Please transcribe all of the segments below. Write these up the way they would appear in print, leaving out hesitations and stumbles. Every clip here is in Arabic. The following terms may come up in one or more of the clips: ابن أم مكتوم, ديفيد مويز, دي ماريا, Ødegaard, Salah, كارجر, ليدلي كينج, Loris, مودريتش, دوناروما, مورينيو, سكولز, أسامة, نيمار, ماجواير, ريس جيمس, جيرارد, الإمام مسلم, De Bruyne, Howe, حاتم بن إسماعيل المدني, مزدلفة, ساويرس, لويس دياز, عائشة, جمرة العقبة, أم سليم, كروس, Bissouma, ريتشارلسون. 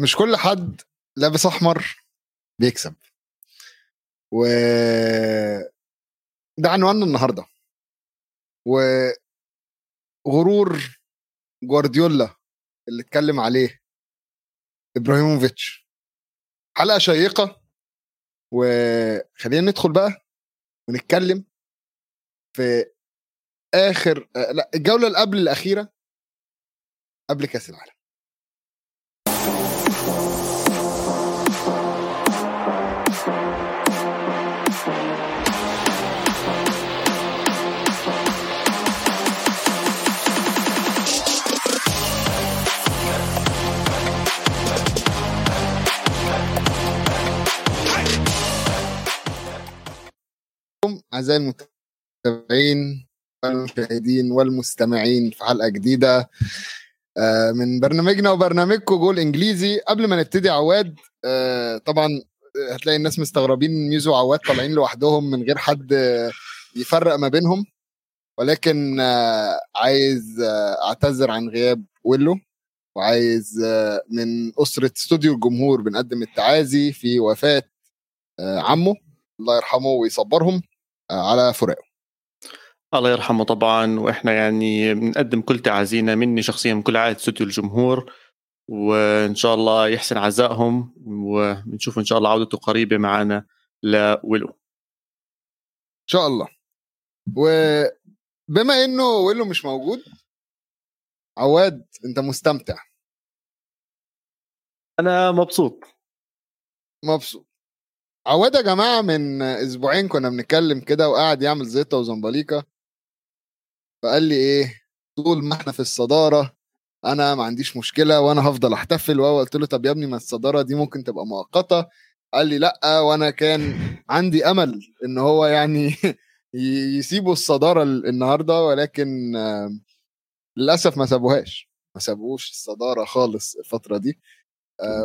مش كل حد لابس احمر بيكسب. و ده عنواننا النهارده. وغرور جوارديولا اللي اتكلم عليه إبراهيموفيتش. حلقة شيقة، وخلينا ندخل بقى ونتكلم في آخر الجولة اللي قبل الأخيرة قبل كأس العالم. أعزائي المتابعين والمشاهدين والمستمعين في حلقة جديدة من برنامجنا وبرنامجكم جول إنجليزي. قبل ما نبتدي عواد، طبعا هتلاقي الناس مستغربين ميزو عواد طالعين لوحدهم من غير حد يفرق ما بينهم، ولكن عايز أعتذر عن غياب ويلو، وعايز من أسرة استوديو الجمهور بنقدم التعازي في وفاة عمه، الله يرحمه ويصبرهم على فراقه. الله يرحمه طبعا، واحنا يعني بنقدم كل تعازينا مني شخصيا من كل عائله استوديو الجمهور، وان شاء الله يحسن عزائهم ونشوف ان شاء الله عودته قريبه معنا لويلو ان شاء الله. وبما انه ويلو مش موجود، عواد انت مستمتع؟ انا مبسوط. عواد يا جماعة من أسبوعين كنا بنتكلم كده وقاعد يعمل زيطة وزنبليكة، فقال لي إيه طول ما إحنا في الصدارة أنا ما عنديش مشكلة وأنا هفضل أحتفل. وقلت له طب يا ابني ما الصدارة دي ممكن تبقى مؤقتة. قال لي لأ، وأنا كان عندي أمل إن هو يعني يسيبوا الصدارة النهاردة، ولكن للأسف ما سابوش الصدارة خالص الفترة دي.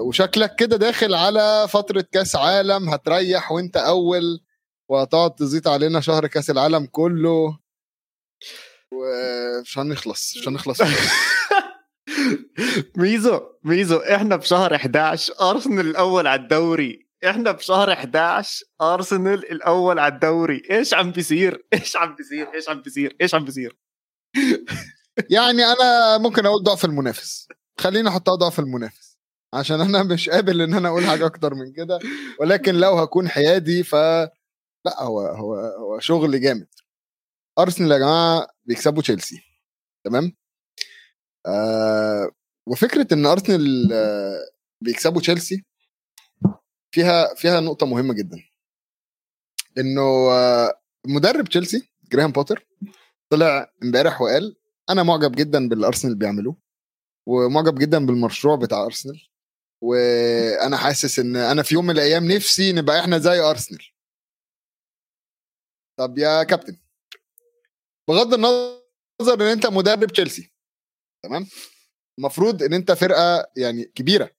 وشكلك كده داخل على فترة كاس عالم، هتريح وانت اول وهتقعد تزيط علينا شهر كاس العالم كله ومش هنخلص ميزو احنا في شهر 11 ارسنال الاول على الدوري، ايش عم بيصير يعني انا ممكن اقول ضعف المنافس، خلينا احطها ضعف المنافس عشان أنا مش قابل إن أنا أقول حاجة أكتر من كده، ولكن لو هكون حيادي فلا هو شغل جامد. أرسنال يا جماعة بيكسبوا تشيلسي، تمام؟ وفكرة إن أرسنال بيكسبوا تشيلسي فيها نقطة مهمة جدا، إنه مدرب تشيلسي جراهام بوتر طلع امبارح وقال أنا معجب جدا بالأرسنال بيعملوه، ومعجب جدا بالمشروع بتاع أرسنال، وانا حاسس ان انا في يوم من الايام نفسي نبقى احنا زي ارسنال. طب يا كابتن، بغض النظر ان انت مدرب تشيلسي، تمام، المفروض ان انت فرقه يعني كبيره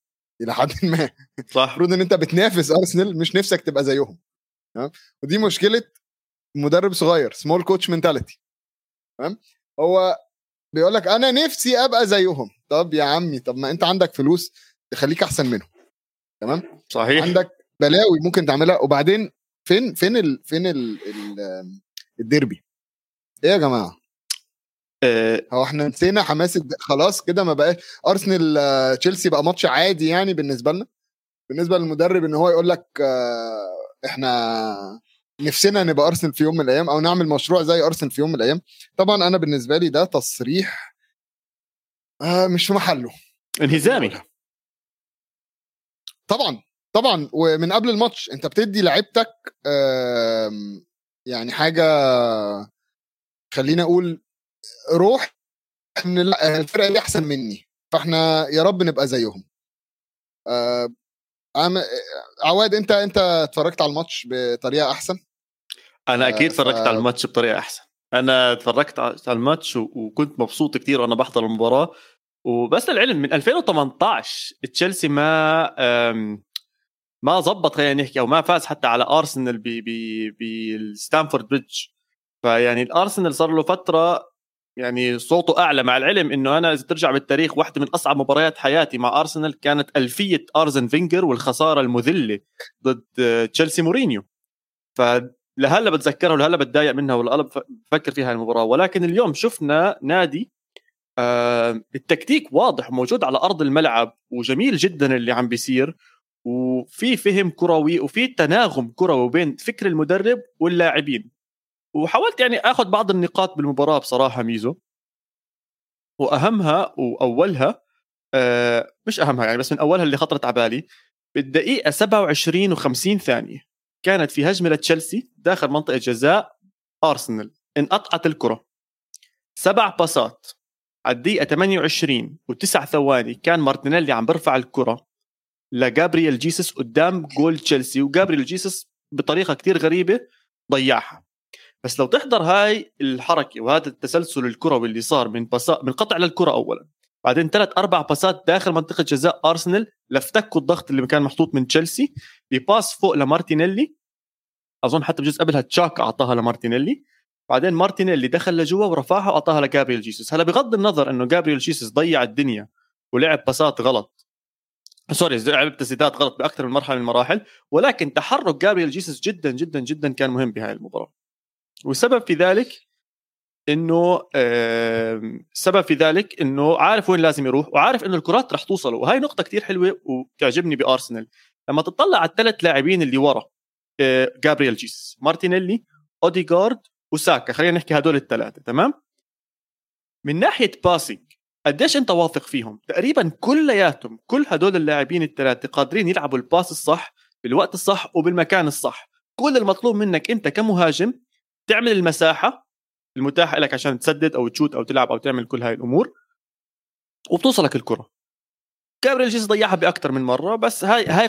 الى حد ما، صح؟ المفروض ان انت بتنافس ارسنال، مش نفسك تبقى زيهم، تمام؟ ودي مشكله مدرب صغير، سمول كوتش منتاليتي، تمام؟ هو بيقولك انا نفسي ابقى زيهم. طب يا عمي، طب ما انت عندك فلوس تخليك احسن منهم، تمام؟ صحيح، عندك بلاوي ممكن تعملها. وبعدين فين الديربي؟ ايه يا جماعه، هو احنا نسينا حماس خلاص كده؟ ما بقاش ارسنال تشيلسي بقى ماتش عادي يعني بالنسبه لنا، بالنسبه للمدرب ان هو يقول لك احنا نفسنا نبقى ارسنال في يوم من الايام، او نعمل مشروع زي ارسنال في يوم من الايام. طبعا انا بالنسبه لي ده تصريح مش في محله، انهزامي طبعا. ومن قبل الماتش انت بتدي لعيبتك يعني حاجه، خلينا اقول روح ان الفرقه دي احسن مني، فاحنا يا رب نبقى زيهم. عواد، انت اتفرجت على الماتش بطريقه احسن؟ انا اكيد اتفرجت على الماتش بطريقه احسن. انا اتفرجت على الماتش وكنت مبسوط كتير وانا بحضر المباراه. وبس العلم من 2018 تشيلسي ما ظبط، خلينا نحكي، او ما فاز حتى على ارسنال بالستانفورد بريدج. فيعني الارسنال صار له فتره يعني صوته أعلى، مع العلم أنه أنا إذا ترجع بالتاريخ واحدة من أصعب مباريات حياتي مع أرسنال كانت ألفية أرسن فينجر والخسارة المذلة ضد تشيلسي مورينيو، فلهلا بتذكرها ولهلا بتضايق منها والقلب بفكر فيها المباراة. ولكن اليوم شفنا نادي التكتيك واضح موجود على أرض الملعب وجميل جدا اللي عم بيصير، وفي فهم كروي وفي تناغم كروي بين فكر المدرب واللاعبين. وحاولت يعني أخذ بعض النقاط بالمباراة بصراحة ميزو، وأهمها وأولها مش أهمها يعني بس من أولها اللي خطرت عبالي، بالدقيقة 27:50 كانت في هجمة لتشيلسي داخل منطقة جزاء أرسنال، انقطعت الكرة 7 باسات. على الدقيقة 28:09 كان مارتينيلي عم برفع الكرة لجابرييل جيسوس قدام جول تشيلسي، وجابرييل جيسوس بطريقة كتير غريبة ضيعها. بس لو تحضر هاي الحركة وهذا التسلسل الكروي اللي صار من قطع للكرة أولا، بعدين 3-4 باسات داخل منطقة جزاء أرسنال لافتكوا الضغط اللي كان محطوط من تشيلسي بباس فوق لمارتينيلي، أظن حتى بجزء قبلها تشاك أعطاها لمارتينيلي، بعدين مارتينيلي دخل لجوا ورفعها وأعطاها لجابرييل جيسوس. هلا بغض النظر إنه جابرييل جيسوس ضيع الدنيا ولعب باسات غلط، سوري لعب تسديدات غلط بأكثر من مرحلة من المراحل، ولكن تحرك جابرييل جيسوس جدا جدا جدا كان مهم بهاي المباراة. والسبب في ذلك إنه عارف وين لازم يروح وعارف إنه الكرات رح توصله، وهاي نقطة كتير حلوة وتعجبني بأرسنال. لما تطلع على الثلاث لاعبين اللي ورا جابرييل جيسوس، مارتينيلي، أوديغارد وساكا، خلينا نحكي هدول الثلاثة تمام. من ناحية باسينج قديش أنت واثق فيهم؟ تقريبا كلياتهم، كل هدول اللاعبين الثلاثة قادرين يلعبوا الباس الصح بالوقت الصح وبالمكان الصح. كل المطلوب منك أنت كمهاجم تعمل المساحة المتاحة لك عشان تسدد أو تشوت أو تلعب أو تعمل كل هاي الأمور، وبتوصلك الكرة. جابرييل جيسوس ضيعها بأكثر من مرة، بس هاي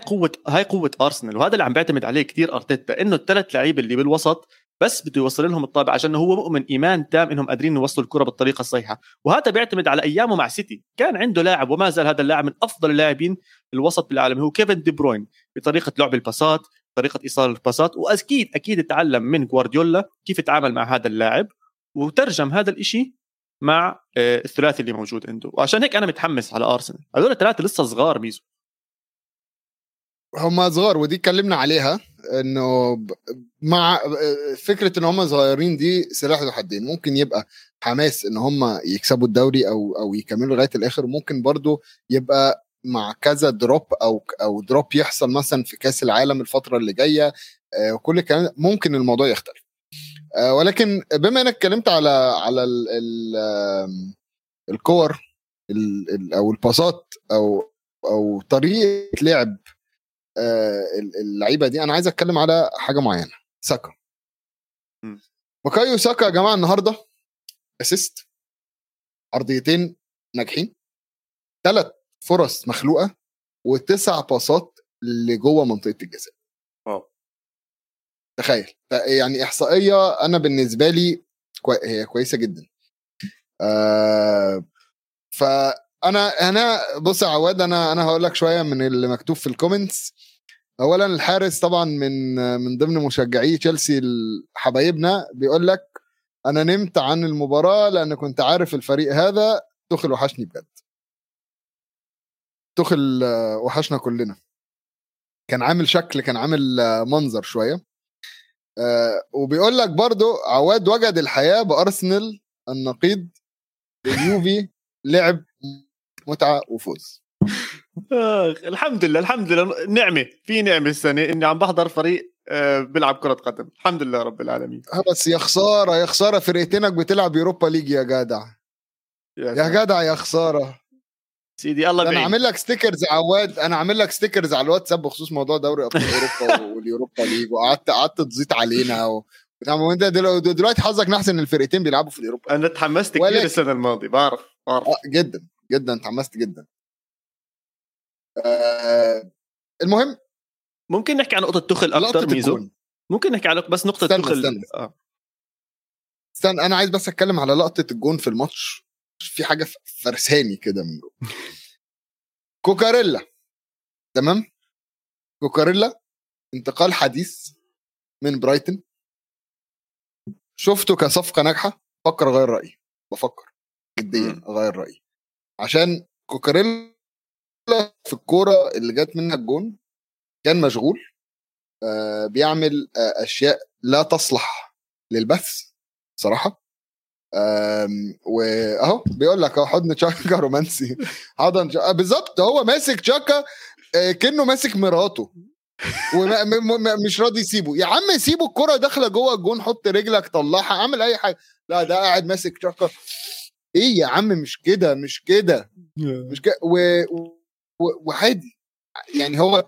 قوة أرسنال، وهذا اللي عم بيعتمد عليه كتير أرتيتا، إنه الثلاث لعيبة اللي بالوسط بس بده يوصل لهم الطابع عشان هو مؤمن إيمان تام إنهم قادرين يوصلوا الكرة بالطريقة الصحيحة. وهذا بيعتمد على أيامه مع سيتي، كان عنده لاعب وما زال هذا اللاعب من أفضل اللاعبين الوسط بالعالم، هو كيفن دي بروين، بطريقة لعب الباسات، طريقة إيصال الباسات. وأكيد أكيد تعلم من غوارديولا كيف يتعامل مع هذا اللاعب، وترجم هذا الإشي مع الثلاثي اللي موجود عنده. وعشان هيك أنا متحمس على أرسنال. هذول الثلاثة لسه صغار ميزو، هم صغار، ودي تكلمنا عليها إنه مع فكرة إن هم صغيرين دي سلاح ذو حدين. ممكن يبقى حماس إن هم يكسبوا الدوري أو يكملوا لغاية الآخر، ممكن برضو يبقى مع كذا دروب أو دروب يحصل مثلا في كاس العالم الفترة اللي جاية وكل الكلام، ممكن الموضوع يختلف. ولكن بما أنك اتكلمت على الكور أو الباسات أو طريقة لعب اللعيبة دي، أنا عايز أتكلم على حاجة معينة. ساكا، بكايو ساكا يا جماعة النهاردة أسيست، عرضيتين ناجحين، 3 فرص مخلوقة، 9 باصات لجوه منطقة الجزاء. تخيل يعني إحصائية أنا بالنسبة لي هي كويسة جدا. فأنا بص عواد، أنا هقول لك شوية من اللي مكتوب في الكومنتس. أولا الحارس طبعا من ضمن مشجعي تشيلسي حبايبنا، بيقول لك أنا نمت عن المباراة لأن كنت عارف الفريق هذا، تخل وحشني بجد، تخل وحشنا كلنا، كان عامل شكل، كان عامل منظر شوية. وبيقول لك برضو عواد، وجد الحياة بأرسنال النقيض، اليوفي لعب متعة وفوز. الحمد لله نعمة، في نعمة السنة إني عم بحضر فريق بلعب كرة قدم، الحمد لله رب العالمين. بس يا خسارة فرقتينك بتلعب يوروبا ليج يا جدع سيدي الله بعيد. انا عامل لك ستيكرز على الواتساب بخصوص موضوع دوري ابطال اوروبا واليوروبا ليج، وقعدت تزيط علينا وانت دلوقتي حظك نحسن الفرقتين بيلعبوا في اليوروبا. انا اتحمست كتير السنه الماضيه، بعرف جدا جدا اتحمست جدا. المهم ممكن نحكي عن نقطه تخل اكتر ميزو، ممكن نحكي على بس نقطه تخل. استنى انا عايز بس اتكلم على لقطه الجون في الماتش، في حاجة فرساني كده من جوه. كوكاريلا، تمام، كوكاريلا انتقال حديث من برايتن، شفته كصفقة ناجحة، فكر غير رأيي، بفكر جديا اغير رايي عشان كوكاريلا في الكوره اللي جت منها الجون كان مشغول بيعمل اشياء لا تصلح للبث صراحه. واهو بيقول لك اهو حضن تشاكا رومانسي حضن بالظبط هو ماسك تشاكا كأنه ماسك مراته ومش راضي يسيبه. يا عم سيبه الكرة داخله جوه الجون حط رجلك طلعها اعمل اي حاجه. لا ده قاعد ماسك تشاكا ايه يا عم مش كده وعادي يعني هو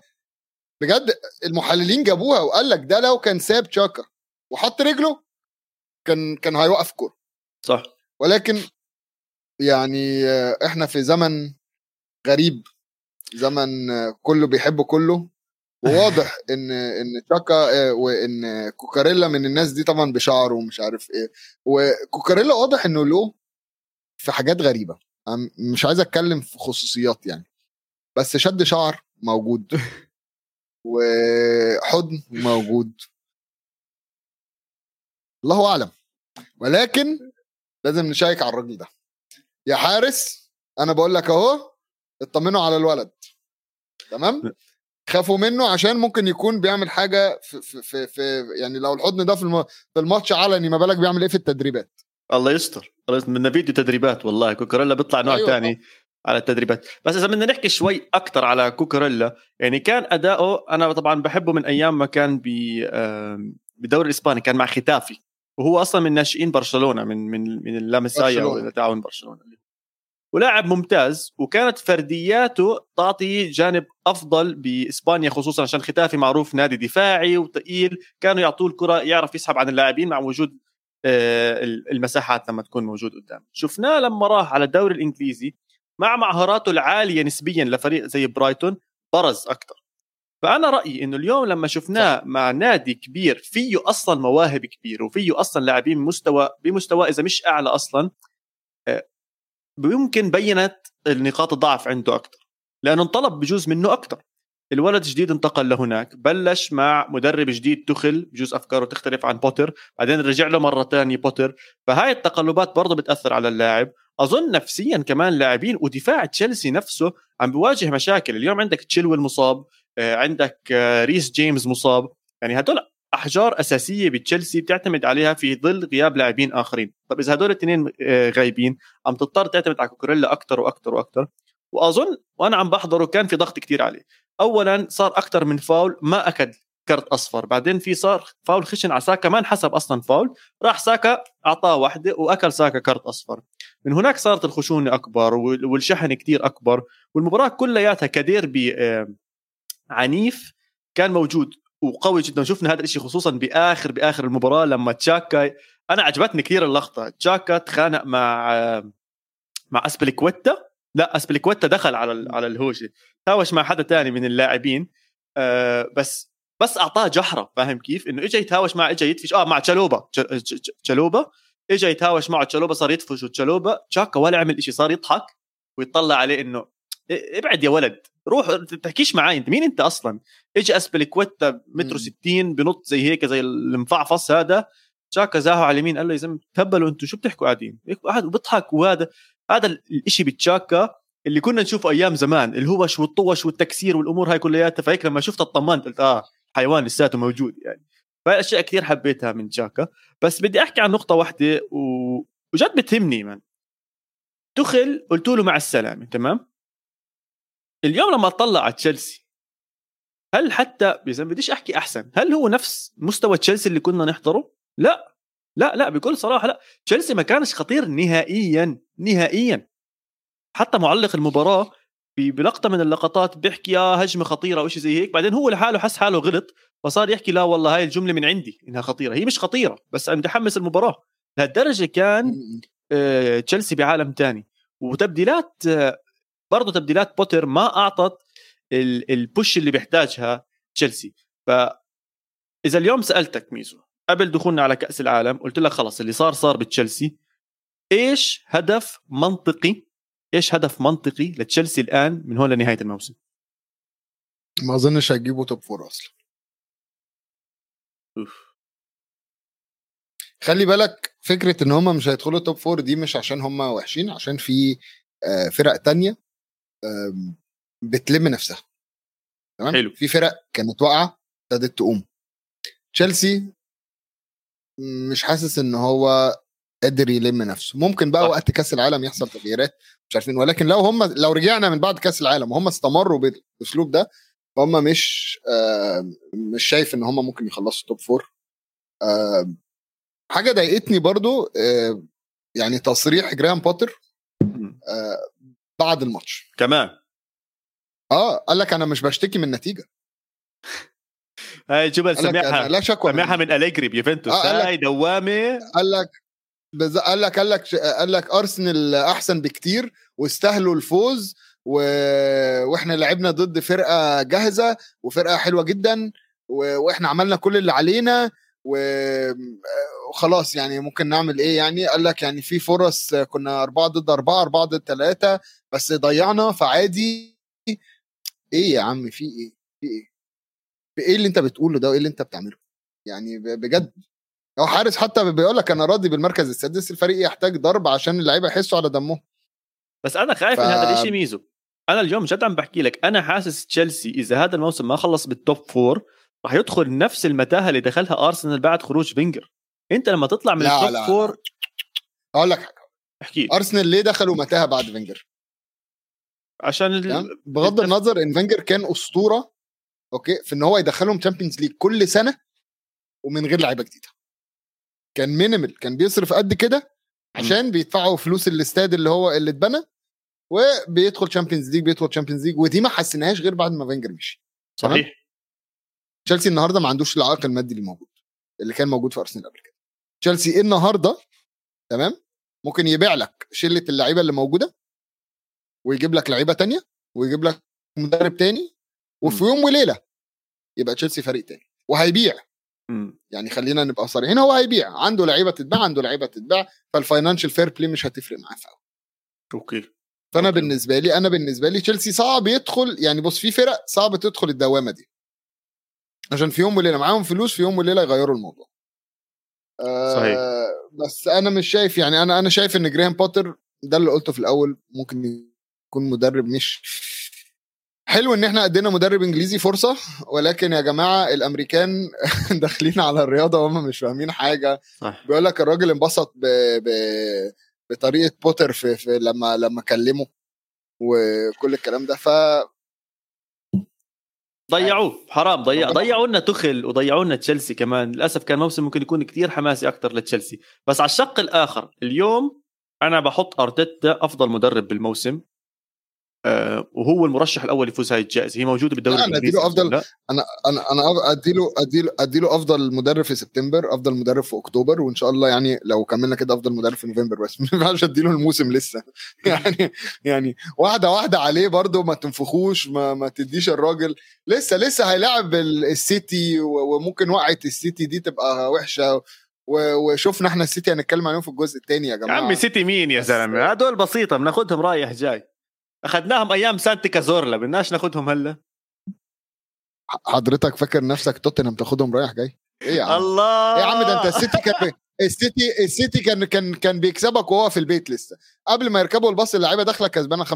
بجد المحللين جابوها وقال لك ده لو كان ساب تشاكا وحط رجله كان هيوقف كرة صح. ولكن يعني احنا في زمن غريب زمن كله بيحب كله وواضح ان تشاكا وان كوكاريلا من الناس دي طبعا بشعره ومش عارف ايه. وكوكاريلا واضح انه له في حاجات غريبة مش عايز اتكلم في خصوصيات يعني بس شد شعر موجود وحضن موجود الله أعلم. ولكن لازم نشيك على الراجل ده يا حارس. أنا بقول لك أهو اطمنوا على الولد تمام خافوا منه عشان ممكن يكون بيعمل حاجة في يعني لو الحضن ده في الماتش علني ما بالك بيعمل إيه في التدريبات. الله يستر من فيديو تدريبات والله كوكاريلا بيطلع نوع أيوة تاني على التدريبات. بس إذا بدنا نحكي شوي أكتر على كوكاريلا يعني كان أداؤه أنا طبعا بحبه من أيام ما كان بدوري الإسباني كان مع ختافي وهو أصلاً من ناشئين برشلونة من اللامسايا والتعاون برشلونة ولاعب ممتاز وكانت فردياته تعطي جانب أفضل بإسبانيا خصوصاً عشان ختافي معروف نادي دفاعي وتقيل كانوا يعطوه الكرة يعرف يسحب عن اللاعبين مع وجود المساحات لما تكون موجود قدام. شفناه لما راح على الدوري الإنجليزي مع مهاراته العالية نسبياً لفريق زي برايتون برز أكتر. فأنا رأيي إنه اليوم لما شفناه مع نادي كبير فيه أصلاً مواهب كبير وفيه أصلاً لاعبين بمستوى إذا مش أعلى أصلاً يمكن بينت النقاط الضعف عنده أكتر لأنه انطلب بجوز منه أكتر. الولد جديد انتقل لهناك بلش مع مدرب جديد دخل بجوز أفكاره تختلف عن بوتر بعدين رجع له مرة تانية بوتر فهاي التقلبات برضه بتأثر على اللاعب. أظن نفسياً كمان لاعبين ودفاع تشيلسي نفسه عم بواجه مشاكل. اليوم عندك تشيلويل مصاب عندك ريس جيمس مصاب يعني هدول أحجار أساسية بتشيلسي بتعتمد عليها في ظل غياب لاعبين آخرين. طب إذا هدول الاثنين غايبين عم تضطر تعتمد على كوكوريلا أكتر وأكتر وأكتر. وأظن وأنا عم بحضره كان في ضغط كتير عليه. أولا صار أكتر من فاول ما أكد كرت أصفر بعدين في صار فاول خشن على ساكا ما انحسب أصلا فاول راح ساكا أعطاه واحدة وأكل ساكا كرت أصفر. من هناك صارت الخشونة أكبر والشحن كتير أكبر والمباراة كلياتها كدير ب عنيف كان موجود وقوي جدا. شفنا هذا الشيء خصوصا باخر المباراه لما تشاكا انا عجبتني كثير اللقطه تشاكا تخانق مع اسبليكويتا لا اسبليكويتا دخل على الهوشه تاوش مع حدا تاني من اللاعبين بس اعطاه جحره فاهم كيف انه اجى يتهاوش مع اجى يدفش مع تشالوبا اجى يتهاوش مع تشالوبا صار يدفش وتشالوبا تشاكا ولا عمل شيء صار يضحك ويطلع عليه انه ابعد يا ولد روح تحكيش معاي انت مين انت اصلا. اجى اسبليكويتا متر 60 بنط زي هيك زي المفعفص هذا تشاكا زاهو على اليمين قال له يا زلمه تهبلوا انتوا شو بتحكوا قاعدين قاعد وبضحك. وهذا الاشي بتشاكا اللي كنا نشوفه ايام زمان الهوش والطوش والتكسير والامور هاي كلها. فهيك لما شفت اطمنت قلت حيوان لساته موجود يعني. فالاشياء كثير حبيتها من تشاكا. بس بدي احكي عن نقطه واحده وجد بتهمني من دخل قلت له مع السلامه تمام. اليوم لما اطلع على تشيلسي هل حتى بديش احكي احسن هل هو نفس مستوى تشيلسي اللي كنا نحضره؟ لا بكل صراحه لا. تشيلسي ما كانش خطير نهائيا حتى معلق المباراه بلقطه من اللقطات بيحكي يا هجمه خطيره او شيء زي هيك بعدين هو لحاله حس حاله غلط فصار يحكي لا والله هاي الجمله من عندي انها خطيره. هي مش خطيره بس انا متحمس المباراه لهالدرجه كان تشيلسي بعالم تاني. وتبديلات برضو تبديلات بوتر ما أعطت البوش اللي بيحتاجها تشيلسي. فإذا اليوم سألتك ميزو قبل دخولنا على كأس العالم قلت لك خلاص اللي صار بتشيلسي إيش هدف منطقي لتشيلسي الآن من هون لنهاية الموسم؟ ما أظنش هجيبه توب فور أصلا خلي بالك فكرة ان هم مش هيدخلوا توب فور دي مش عشان هم وحشين, عشان في فرق تانية بتلم نفسها. تمام؟ حلو. في فرق كانت واقعة ابتدت تقوم. تشيلسي مش حاسس ان هو قادر يلم نفسه, ممكن بقى وقت كاس العالم يحصل تغييرات مش عارفين, ولكن لو رجعنا من بعد كاس العالم وهم استمروا بالاسلوب ده هم مش شايف ان هم ممكن يخلصوا توب فور. حاجة ضايقتني برضو يعني تصريح جراهام بوتر بعد الماتش كمان قال لك انا مش بشتكي من النتيجه. هاي جبل سماحه, سماحه من أليجري بيوفنتوس, هاي دوامه. قال لك ارسنال احسن بكتير واستاهلوا الفوز واحنا لعبنا ضد فرقه جاهزه وفرقه حلوه جدا واحنا عملنا كل اللي علينا وخلاص يعني ممكن نعمل ايه يعني. قال لك يعني في فرص كنا 4 ضد 4 4 ضد 3 بس ضيعنا فعادي. ايه يا عم في ايه في ايه في ايه اللي انت بتقوله ده وايه اللي انت بتعمله يعني بجد. هو حارس حتى بيقول لك انا راضي بالمركز السادس, الفريق يحتاج ضرب عشان اللعيبه يحسوا على دمهم. بس انا خايف من هذا الاشي ميزو. انا اليوم جدا بحكي لك انا حاسس تشيلسي اذا هذا الموسم ما خلص بالتوب فور راح يدخل نفس المتاهه اللي دخلها ارسنال بعد خروج فينجر. انت لما تطلع من التوب فور اقول لك احكي ارسنال ليه دخلوا متاهه بعد فينجر, عشان يعني بغض النظر ان فينجر كان اسطوره اوكي في ان هو يدخلهم تشامبيونز ليج كل سنه ومن غير لعيبه جديده, كان مينيمال, كان بيصرف قد كده عشان بيدفعوا فلوس الاستاد اللي هو اللي اتبنى وبيدخل تشامبيونز ليج ودي ما حسناهاش غير بعد ما فينجر مشي. صحيح تشيلسي النهارده ما عندوش العائق المادي اللي موجود اللي كان موجود في ارسنال قبل كده. تشيلسي النهارده تمام ممكن يبيع لك شله اللعيبه اللي موجوده ويجيب لك لعيبه تانية ويجيب لك مدرب تاني وفي يوم وليله يبقى تشيلسي فريق تاني وهيبيع. يعني خلينا نبقى صريحين, هو هيبيع, عنده لعيبه تتباع فالفاينانشال فير بلاي مش هتفرق معاه قوي. اوكي فانا أوكي. بالنسبه لي تشيلسي صعب يدخل يعني بص في فرق صعب تدخل الدوامه دي عشان في يوم وليله معاهم فلوس في يوم وليله يغيروا الموضوع. صحيح. بس انا مش شايف يعني انا شايف ان جراهام بوتر ده اللي قلته في الاول ممكن يكون مدرب مش حلو, ان احنا قدنا مدرب انجليزي فرصه, ولكن يا جماعه الامريكان داخلين على الرياضه وهم مش فاهمين حاجه. بيقول لك الراجل انبسط بطريقه بوتر في لما كلمه وكل الكلام ده ف ضيعوه حرام. ضيعوا لنا تخل وضيعوا لنا تشيلسي كمان للاسف. كان موسم ممكن يكون كتير حماسي اكتر لتشيلسي. بس على الشق الاخر اليوم انا بحط ارتيتا افضل مدرب بالموسم وهو المرشح الاول يفوز هاي الجائزه, هي موجوده بالدوري الانجليزي. انا اديله افضل انا اديله افضل مدرب في سبتمبر, افضل مدرب في اكتوبر, وان شاء الله يعني لو كملنا كده افضل مدرب في نوفمبر. بس ما ينفعش اديله الموسم لسه يعني واحده عليه برضو. ما تنفخوش, ما تديش الراجل لسه هيلعب السيتي وممكن وقعه السيتي دي تبقى وحشه وشوفنا احنا السيتي هنتكلم عليهم في الجزء الثاني. يا جماعه يا عم سيتي مين يا زلمه؟ هدول بسيطه بناخدهم رايح جاي, اخدناهم ايام سانتي كازورلا, بدناش ناخدهم هلا. حضرتك فاكر نفسك توتنهام تاخدهم رايح جاي؟ ايه يا عم الله, يا عم ده انت السيتي كان بيكسبك وهو في البيت لسه قبل ما يركبوا الباص. اللعيبه داخله كسبانه 5-0.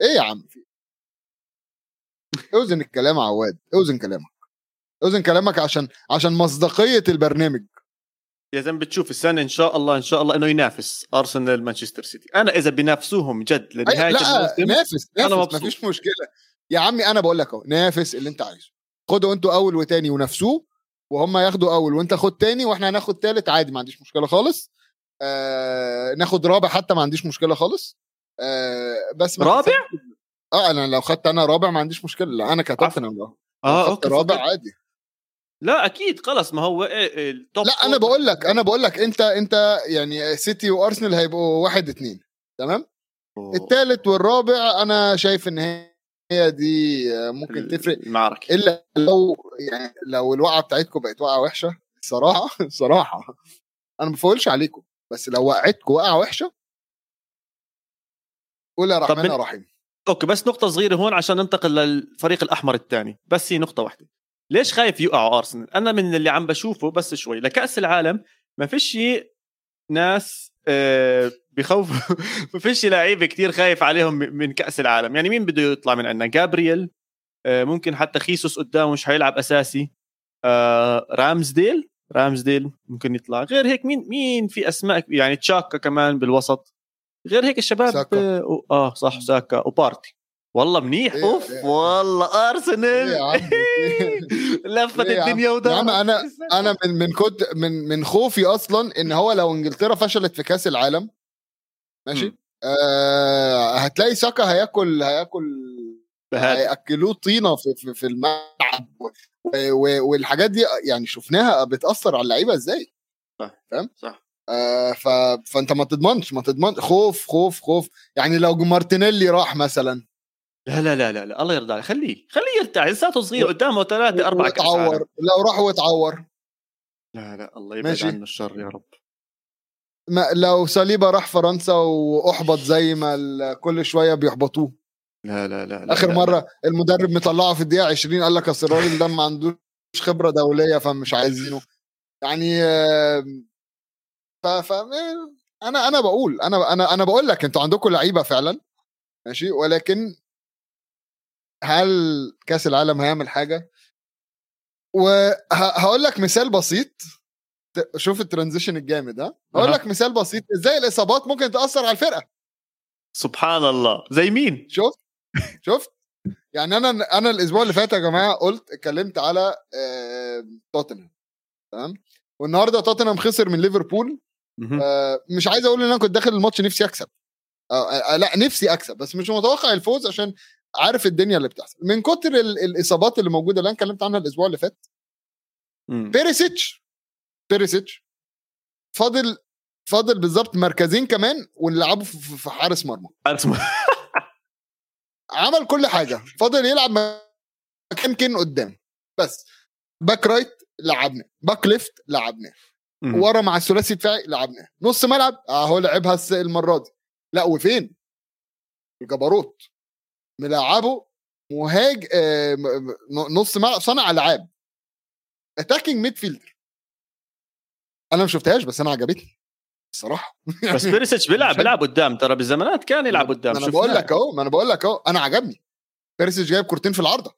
ايه يا عم في اوزن الكلام عواد, اوزن كلامك عشان مصداقيه البرنامج يا زلمه. بتشوف السنه ان شاء الله انه ينافس ارسنال مانشستر سيتي. انا اذا بينافسوهم جد لنهايه الموسم نافس مفيش مشكله يا عمي. انا بقول لك اهو نافس اللي انت عايزه, خدوا انتوا اول وتاني ونافسوه, وهم ياخدوا اول وانت خد تاني واحنا هناخد تالت عادي, ما عنديش مشكله خالص. ناخد رابع حتى ما عنديش مشكله خالص. بس رابع انا لو خدت انا رابع ما عنديش مشكله. لا انا كتوتنهام رابع عادي. لا اكيد خلاص, ما هو التوب. لا انا بقول لك انت يعني سيتي وارسنال هيبقوا 1-2 تمام. الثالث والرابع انا شايف ان هي دي ممكن تفرق المعركة, الا لو الوقعه بتاعتكم بقت وقعه وحشه. صراحه انا ما بفولش عليكم, بس لو وقعتكم وقعه وحشه قول يا رحمن رحيم. اوكي بس نقطه صغيره هون عشان ننتقل للفريق الاحمر الثاني. بس هي نقطه واحده, ليش خايف يقعوا أرسنال؟ أنا من اللي عم بشوفه بس شوي لكأس العالم ما فيش ناس بخوف ما فيش لعيبه كتير خايف عليهم من كأس العالم. يعني مين بده يطلع من عندنا؟ جابرييل ممكن، حتى خيسوس قدامه مش هيلعب اساسي، رامزديل ممكن يطلع. غير هيك مين في اسماء يعني تشاكا كمان بالوسط. غير هيك الشباب صح ساكا وبارتي. والله منيح اوف إيه. والله ارسنال لفت الدنيا ودار. انا من خوفي اصلا ان هو لو انجلترا فشلت في كاس العالم ماشي هتلاقي ساكا هياكلوه طينه في الملعب والحاجات دي. يعني شفناها بتاثر على اللعيبه ازاي. فاهم صح. فانت ما تضمنش خوف يعني. لو مارتينيلي راح مثلا لا الله يرضى عليه خليه يرتاح، لساته صغير قدامه 3-4 كاس. لو راح واتعور لا الله يبعد عنه الشر يا رب. ما لو صليبه راح فرنسا واحبط زي ما كل شويه بيحبطوه. لا اخر مره المدرب مطلعه في الدقيقه 20 قال لك اصل الراجل ده ما عندوش خبره دوليه فمش عايزينه. يعني انا بقول لك انتوا عندكم لعيبه فعلا ماشي، ولكن هل كاس العالم هيعمل حاجه؟ وهقول لك مثال بسيط. شوف الترانزيشن الجامد. هقول لك مثال بسيط ازاي الاصابات ممكن تاثر على الفرقه. سبحان الله. زي مين؟ شفت يعني انا الاسبوع اللي فات يا جماعه اتكلمت على توتنهام تمام، والنهارده توتنهام خسر من ليفربول. مش عايز اقول ان انا كنت داخل الماتش نفسي اكسب، لا نفسي اكسب بس مش متوقع الفوز عشان عارف الدنيا اللي بتحصل من كتر الاصابات اللي موجوده اللي انا اتكلمت عنها الاسبوع اللي فات. بيريسيتش فاضل بالظبط مركزين كمان ونلعبه في حارس مرمى عمل كل حاجه. فاضل يلعب مكان كين قدام بس. باك رايت لعبنا، باك ليفت لعبنا، ورا مع الثلاثي دفاعي لعبنا، نص ملعب اهو لعبها المره دي. لا وفين الجبروت ملعبه مهاج نص ملعب صنع العاب اتاكينج ميد فيلدر. انا ما شفتهاش بس انا عجبتني الصراحه. بس بيريسيتش بيلعب قدام ترى، بالزمانات كان يلعب قدام. انا بقول لك اهو انا عجبني بيريسيتش جايب كورتين في العارضه.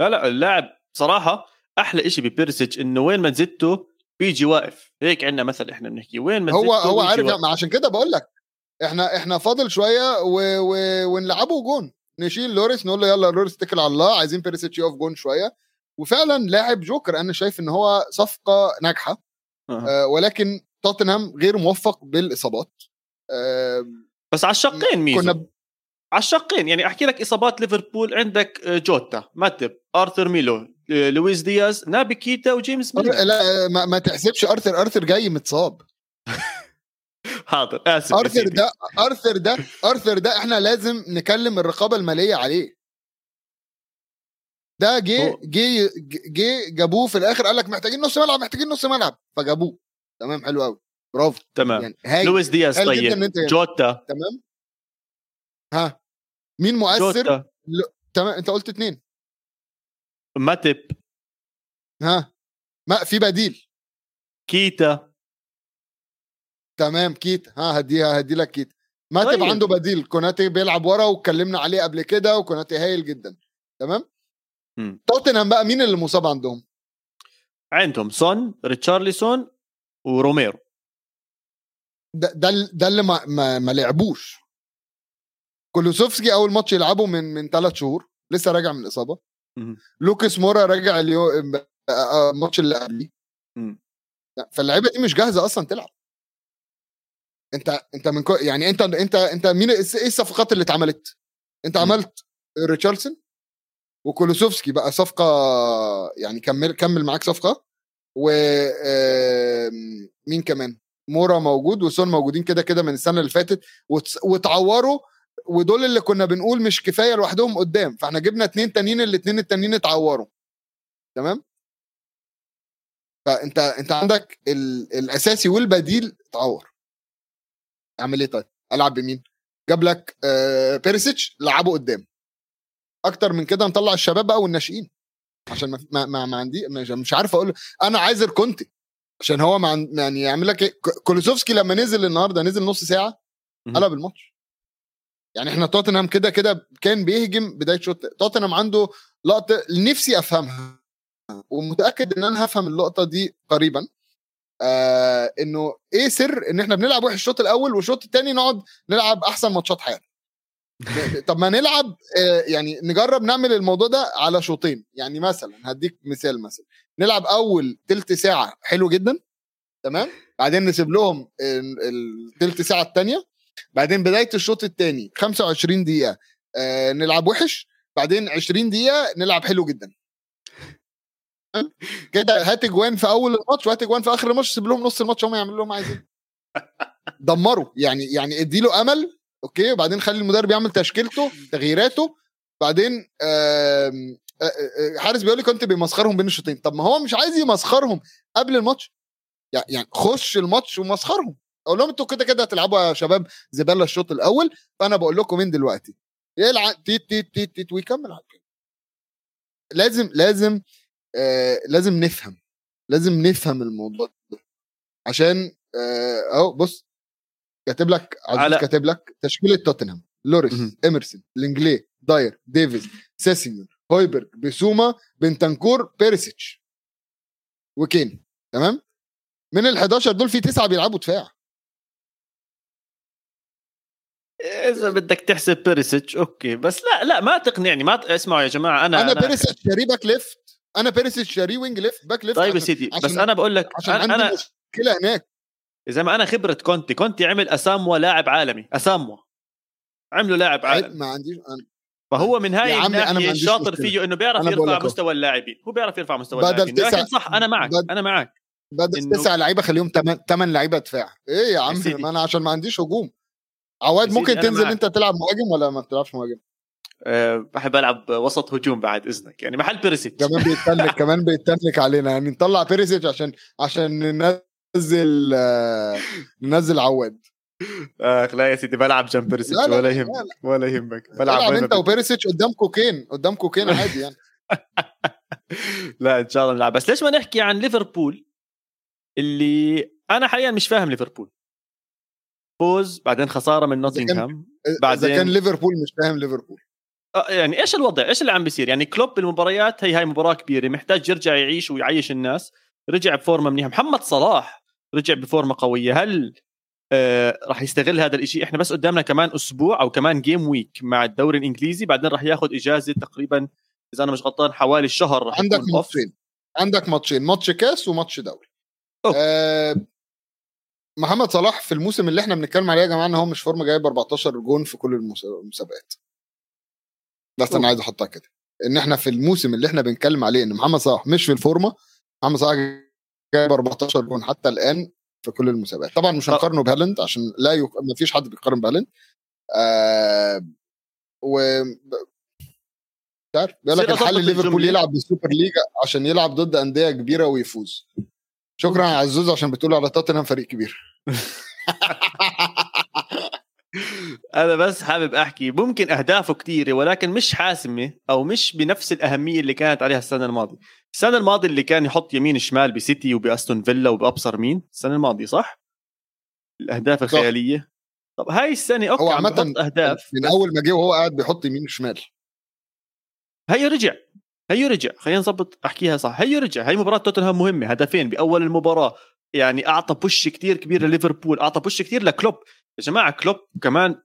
لا اللاعب صراحه احلى شيء ببيريسيتش انه وين ما زدته بيجي واقف. هيك عندنا مثل احنا بنحكي وين ما زدته هو عارف واقف. عشان كده بقول لك احنا فاضل شويه ونلعبه جون، نشيل لوريس نقول له يلا لوريس اتكل على الله، عايزين بيريسيتش يقف جون شويه. وفعلا لاعب جوكر. انا شايف ان هو صفقه ناجحه ولكن توتنهام غير موفق بالاصابات. بس على الشقين ميزه على الشقين. يعني احكي لك اصابات ليفربول عندك جوتا، ماتب، ارثر ميلو، لويس دياز، نابي كيتا وجيمس ميلو. لا ما تحسبش ارثر جاي متصاب. حاضر اسف. ارثر ده احنا لازم نكلم الرقابه الماليه عليه. ده جه جابوه في الاخر قال لك محتاجين نص ملعب فجابوه. تمام حلو قوي برافو تمام. يعني لويس دياز طيب جوتا تمام. ها مين مؤثر؟ تمام انت قلت 2 ماتب. ها ما في بديل كيتا تمام. كيت هدي لك كيت. ما طيب. عنده بديل كوناتي بيلعب ورا واتكلمنا عليه قبل كده وكوناتي هايل جدا تمام. توتنهام بقى مين اللي مصاب عندهم سون، ريتشارلسون وروميرو. ده اللي ما لعبوش. كولوسوفسكي اول ماتش يلعبه من 3 شهور لسه راجع من الاصابه. لوكاس مورا راجع الماتش اللي قبليه. فاللعيبه دي مش جاهزه اصلا تلعب. انت من يعني انت مين ايه الصفقات اللي اتعملت؟ انت عملت ريتشاردسون وكولوسوفسكي بقى صفقه يعني كمل معاك صفقه. ومين كمان؟ مورا موجود وسون موجودين كده من السنه اللي فاتت واتعوروا، ودول اللي كنا بنقول مش كفايه لوحدهم قدام، فاحنا جبنا 2 تانيين. الاثنين التانيين اتعوروا تمام. فانت عندك الاساسي والبديل اتعور. اعمل ايه طيب؟ العب بمين؟ جاب لك بيريسيتش لعبه قدام. اكتر من كده نطلع الشباب بقى والناشئين عشان ما عندي مش عارف اقول. انا عايز الكونتي عشان هو يعني يعمل لك كولوسوفسكي لما نزل النهارده نزل نص ساعه قلب الماتش. يعني احنا توتنهام كده كده كان بيهجم بدايه شوط. توتنهام عنده لقطه نفسي افهمها ومتاكد ان انا هفهم اللقطه دي قريبا. انه ايه سر ان احنا بنلعب وحش الشوط الاول والشوط الثاني نقعد نلعب احسن ماتشات حياتنا؟ طب ما نلعب يعني نجرب نعمل الموضوع ده على شوطين. يعني مثلا هديك مثال، مثلا نلعب اول تلت ساعه حلو جدا تمام، بعدين نسيب لهم التلت ساعه الثانيه، بعدين بدايه الشوط الثاني 25 دقيقه نلعب وحش، بعدين 20 دقيقه نلعب حلو جدا كده. هات جوان في اول الماتش وهات جوان في اخر الماتش، سيب لهم نص الماتش هم يعملوا لهم عايزين دمروا. يعني اديله امل اوكي، وبعدين خلي المدرب يعمل تشكيلته تغييراته. بعدين حارس بيقول لي كنت بيمسخرهم بين الشوطين. طب ما هو مش عايز يمسخرهم قبل الماتش، يعني خش الماتش ومسخرهم، اقول لهم انتوا كده كده هتلعبوا يا شباب زباله الشوط الاول، فانا بقول لكم من دلوقتي يلعب تيت تيت تيت تيت ويكمل على كده. لازم لازم نفهم الموضوع ده. عشان اهو بص كاتبلك عايز كاتبلك تشكيله توتنهام: لوريس، اميرسون، لينجلي، داير، ديفيز، ساسينيو، هويبرغ، بيسوما، بنتانكور، بيريسيتش وكين. تمام. من ال11 دول في 9 بيلعبوا دفاع. اذا بدك تحسب بيريسيتش اوكي، بس لا ما تقنعني. ما اسمعوا يا جماعه، انا بيريسيتش شاري باك ليفت، انا بيريسيتش شاري وينج ليفت باك ليفت. طيب يا سيدي، بس انا بقول لك انا مشكله هناك. إذا ما أنا خبرة كونتي عمل أساموا لاعب عالمي، أساموا عمله لاعب عالمي. ما عنديش أنا. فهو من هاي الناحية الشاطر فيه إنه بيعرف يرفع مستوى اللاعبين، هو بيعرف يرفع مستوى اللاعبين. لكن صح أنا معك. بدل 9 لعيبة خليهم 8 لعيبة دفاع. إيه يا عم ما أنا عشان ما عنديش هجوم. عواد ممكن تنزل أنت تلعب مهاجم ولا ما بتلعبش مهاجم؟ بحب ألعب وسط هجوم بعد إذنك، يعني محل بيريسيتش. كمان بيتنك علينا، يعني نطلع بيريسيتش عشان ننزل عواد. لا يا سيدي، بلعب جنب بيريسيتش ولا يهمك. بلعب انت وبيريسيتش قدامكم كين عادي يعني. لا ان شاء الله نلعب. بس ليش ما نحكي عن ليفربول اللي انا حاليا مش فاهم ليفربول؟ فوز بعدين خساره من نوتنغهام، بعدين اذا كان ليفربول مش فاهم ليفربول يعني ايش الوضع، ايش اللي عم بيصير؟ يعني كلوب المباريات هاي مباراه كبيره، محتاج يرجع يعيش ويعيش الناس. رجع بفورمه منيحه، محمد صلاح رجع بفورمه قويه. هل راح يستغل هذا الاشي؟ احنا بس قدامنا كمان اسبوع او كمان جيم ويك مع الدوري الانجليزي، بعدين راح ياخد اجازه تقريبا اذا انا مش غلطان حوالي الشهر. راح عندك ماتشين ماتش كاس وماتش دوري. محمد صلاح في الموسم اللي احنا بنتكلم عليه يا جماعه ان هو مش فورمه، جايب 14 جون في كل المسابقات. بس انا عايز احطها كده ان احنا في الموسم اللي احنا بنتكلم عليه ان محمد صلاح مش في الفورمه. محمد صلاح جايب 14 جون حتى الآن في كل المسابقات. طبعا مش هنقارنه بهالند عشان ما فيش حد بيقارن بهالند. بيقول لك الحل ليفربول يلعب بالسوبر ليج عشان يلعب ضد أندية كبيرة ويفوز. شكرا يا عزوز عشان بتقول على توتنهام فريق كبير. أنا بس حابب أحكي ممكن أهدافه كتيرة ولكن مش حاسمة أو مش بنفس الأهمية اللي كانت عليها السنة الماضية اللي كان يحط يمين شمال بسيتي وبأستون فيلا وبأبصر مين السنة الماضية، صح؟ الأهداف الخيالية. طب هاي السنة أوكي عم بحط أهداف من أول ما جه وهو قاعد بيحط يمين شمال. هي رجع خلينا نظبط أحكيها صح. هي مباراة توتنهام مهمة، هدفين بأول المباراة، يعني أعطى بوش كتير كبير لليفربول، أعطى بوش كتير لكلوب. يا جماعة كلوب كمان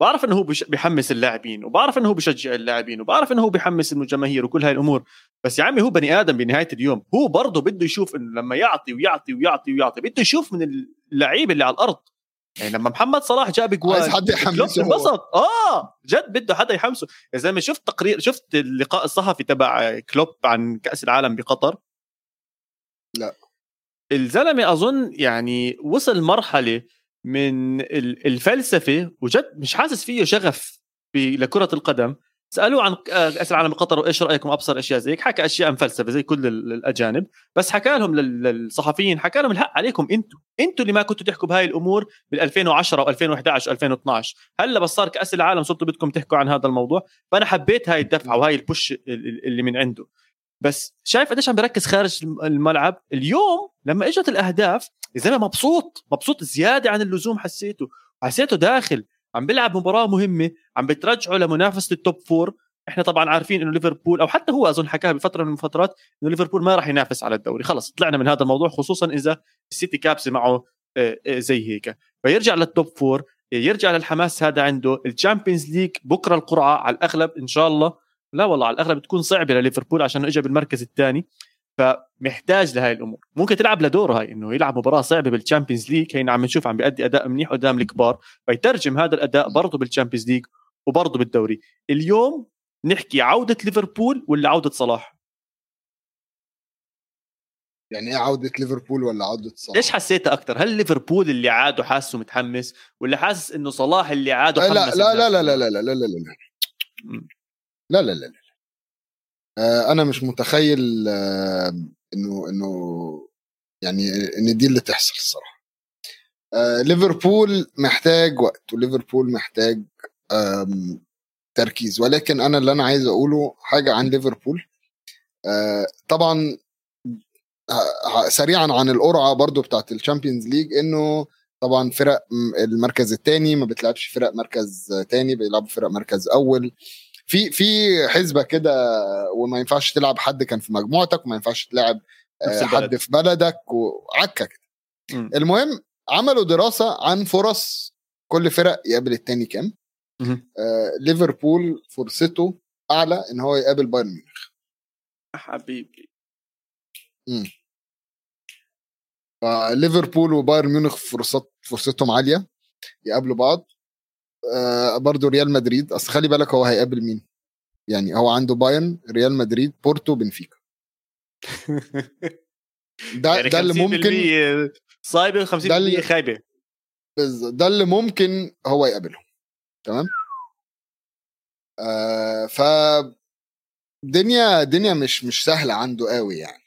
بعرف إنه هو بيحمس اللاعبين وبعرف إنه هو بيشجع اللاعبين وبعرف إنه هو بيحمس الجماهير وكل هاي الأمور، بس يا عمي هو بني آدم بنهاية اليوم. هو برضه بده يشوف إنه لما يعطي بده يشوف من اللعيبة اللي على الأرض. يعني لما محمد صلاح جاب جوال عايز حد يحمسه، انبسط. جد بده حدا يحمسه. يا زلمة شفت اللقاء الصحفي تبع كلوب عن كأس العالم بقطر؟ لا الزلمة أظن يعني وصل مرحلة من الفلسفة وجد مش حاسس فيه شغف لكرة القدم. سألوه عن كأس العالم بقطر وإيش رأيكم أبصر أشياء زيك، حكى أشياء مفلسفة زي كل الأجانب، بس حكى لهم للصحفيين، حكى لهم الحق عليكم، أنتوا اللي ما كنتوا تحكوا بهاي الأمور بال2010 و2011 و2012، هلا بس صار كأس العالم صرتوا بدكم تحكوا عن هذا الموضوع. فأنا حبيت هاي الدفعة وهاي البوش اللي من عنده. بس شايف قديش عم بركز خارج الملعب. اليوم لما اجت الاهداف زي ما مبسوط زياده عن اللزوم، حسيته داخل عم بيلعب مباراه مهمه، عم بترجعه لمنافسه التوب فور. احنا طبعا عارفين انه ليفربول، او حتى هو اظن حكاها بفتره من الفترات انه ليفربول ما راح ينافس على الدوري، خلص طلعنا من هذا الموضوع، خصوصا اذا السيتي كابسه معه زي هيك. فيرجع للتوب فور، يرجع للحماس هذا عنده. الشامبيونز ليج بكره القرعه على الاغلب ان شاء الله، لا والله على الاغلب تكون صعبه لليفربول عشان اجى بالمركز الثاني، فمحتاج لهي الامور. ممكن تلعب لدور هاي انه يلعب مباراه صعبه بالشامبيونز ليج، هين عم نشوف عم بيأدي اداء منيح قدام الكبار، فيترجم هذا الاداء برضه بالشامبيونز ليج وبرضه بالدوري. اليوم نحكي عوده ليفربول ولا عوده صلاح؟ يعني ايه عوده ليفربول ولا عوده صلاح؟ ايش حسيتها اكتر؟ هل ليفربول اللي عاده حاسه متحمس، ولا حاسس انه صلاح اللي عاده حمس؟ لا انا مش متخيل انه يعني ان دي اللي تحصل الصراحه. ليفربول محتاج وقت، وليفربول محتاج تركيز. ولكن انا اللي انا عايز اقوله حاجه عن ليفربول، طبعا سريعا عن القرعه برضو بتاعه الشامبيونز ليج، انه طبعا فرق المركز الثاني ما بتلعبش فرق مركز ثاني، بيلعبوا فرق مركز اول في حزبه كده، وما ينفعش تلعب حد كان في مجموعتك، وما ينفعش تلعب حد في بلدك، وعكه كده. المهم عملوا دراسه عن فرص كل فرق يقابل التاني كام. ليفربول فرصته اعلى ان هو يقابل بايرن ميونخ حبيبي. ليفربول وبايرن ميونخ فرصتهم عاليه يقابلوا بعض. برضو ريال مدريد، اصل خلي بالك هو هيقابل مين، يعني هو عنده بايرن، ريال مدريد، بورتو، بنفيكا. ده اللي ممكن صايبه 50% خايبه، ده اللي ممكن هو يقابله. تمام. ف دنيا مش سهله عنده قوي يعني.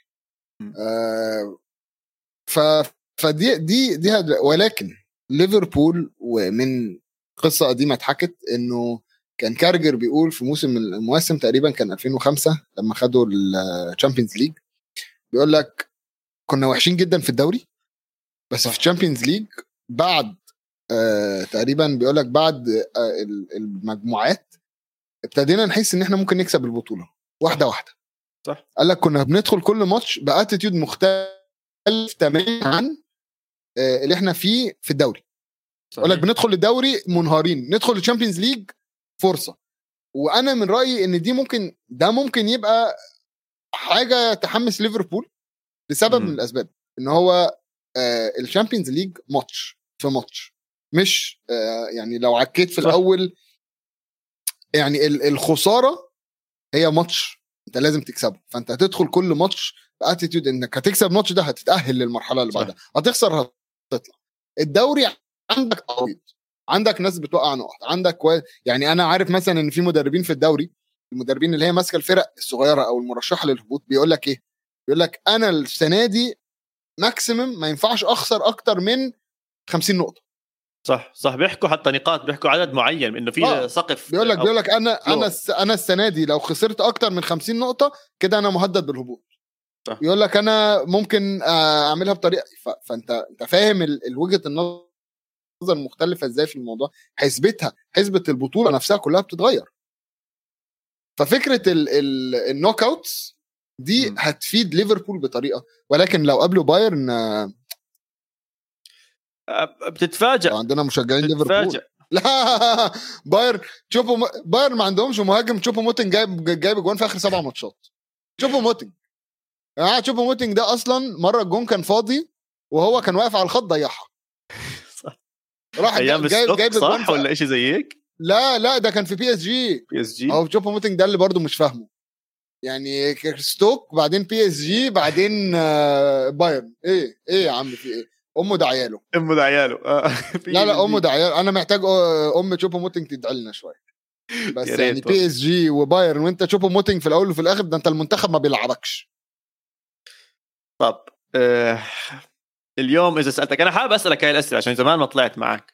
فدي ولكن ليفربول، ومن قصة قديمة اتحكت انه كان كارجر بيقول في المواسم تقريبا كان 2005 لما خدوا الشامبيونز ليج، بيقول لك كنا وحشين جدا في الدوري، بس في الشامبيونز ليج بعد تقريبا بيقول لك بعد المجموعات ابتدينا نحس ان احنا ممكن نكسب البطولة واحدة واحدة. صح. قال لك كنا بندخل كل ماتش باتيتيود مختلف تماما عن اللي احنا فيه في الدوري. يقول لك بندخل للدوري منهارين، ندخل للشامبيونز ليج فرصه. وانا من رايي ان دي ممكن، ده ممكن يبقى حاجه تحمس ليفربول لسبب من الاسباب، ان هو الشامبيونز ليج ماتش في ماتش، مش يعني لو عكيت في الاول يعني الخساره هي ماتش انت لازم تكسبه، فانت هتدخل كل ماتش باتيتيود انك هتكسب ماتش ده، هتتاهل للمرحله اللي بعدها، هتخسر هتطلع. الدوري عندك قوي، عندك ناس بتوقع نقط، عندك يعني انا عارف مثلا ان في مدربين في الدوري، المدربين اللي هي ماسكه الفرق الصغيره او المرشحه للهبوط، بيقول لك ايه، بيقول لك انا السنه دي ماكسيمم ما ينفعش اخسر اكتر من 50 نقطه. صح. بيحكوا حتى نقاط، بيحكوا عدد معين انه في سقف، بيقول لك انا السنه دي لو خسرت اكتر من 50 نقطه كده انا مهدد بالهبوط. صح. بيقول لك انا ممكن اعملها بطريقه، فانت فاهم الوجهه النظر مختلفة ازاي في الموضوع، حسبة البطولة نفسها كلها بتتغير. ففكرة النوك اوتس دي هتفيد ليفربول بطريقة، ولكن لو قابلوا بايرن بتتفاجأ. عندنا مشجعين ليفربول، لا بايرن تشوفوا، بايرن ما عندهمش مهاجم، تشوفوا موتينج جايب جوان في اخر 7 ماتشات. تشوفوا موتينج ده اصلا مرة الجون كان فاضي وهو كان واقف على الخط ضيعها. راح جايب صح ولا إشي زيك؟ لا ده كان في بي اس جي. او تشوبو موتينج ده اللي برضو مش فاهمه، يعني ستوك بعدين بي اس جي بعدين بايرن، ايه يا عم في ايه؟ امه ده عياله لا امه ده عياله. انا محتاج تشوبو موتينج تدعي لنا شويه بس، يعني بي اس جي وبايرن وانت تشوبو موتينج في الاول وفي الاخر، ده انت المنتخب ما بيلعبكش. طب اليوم إذا سألتك، أنا حابب أسألك هاي الأسئلة عشان زمان ما طلعت معك.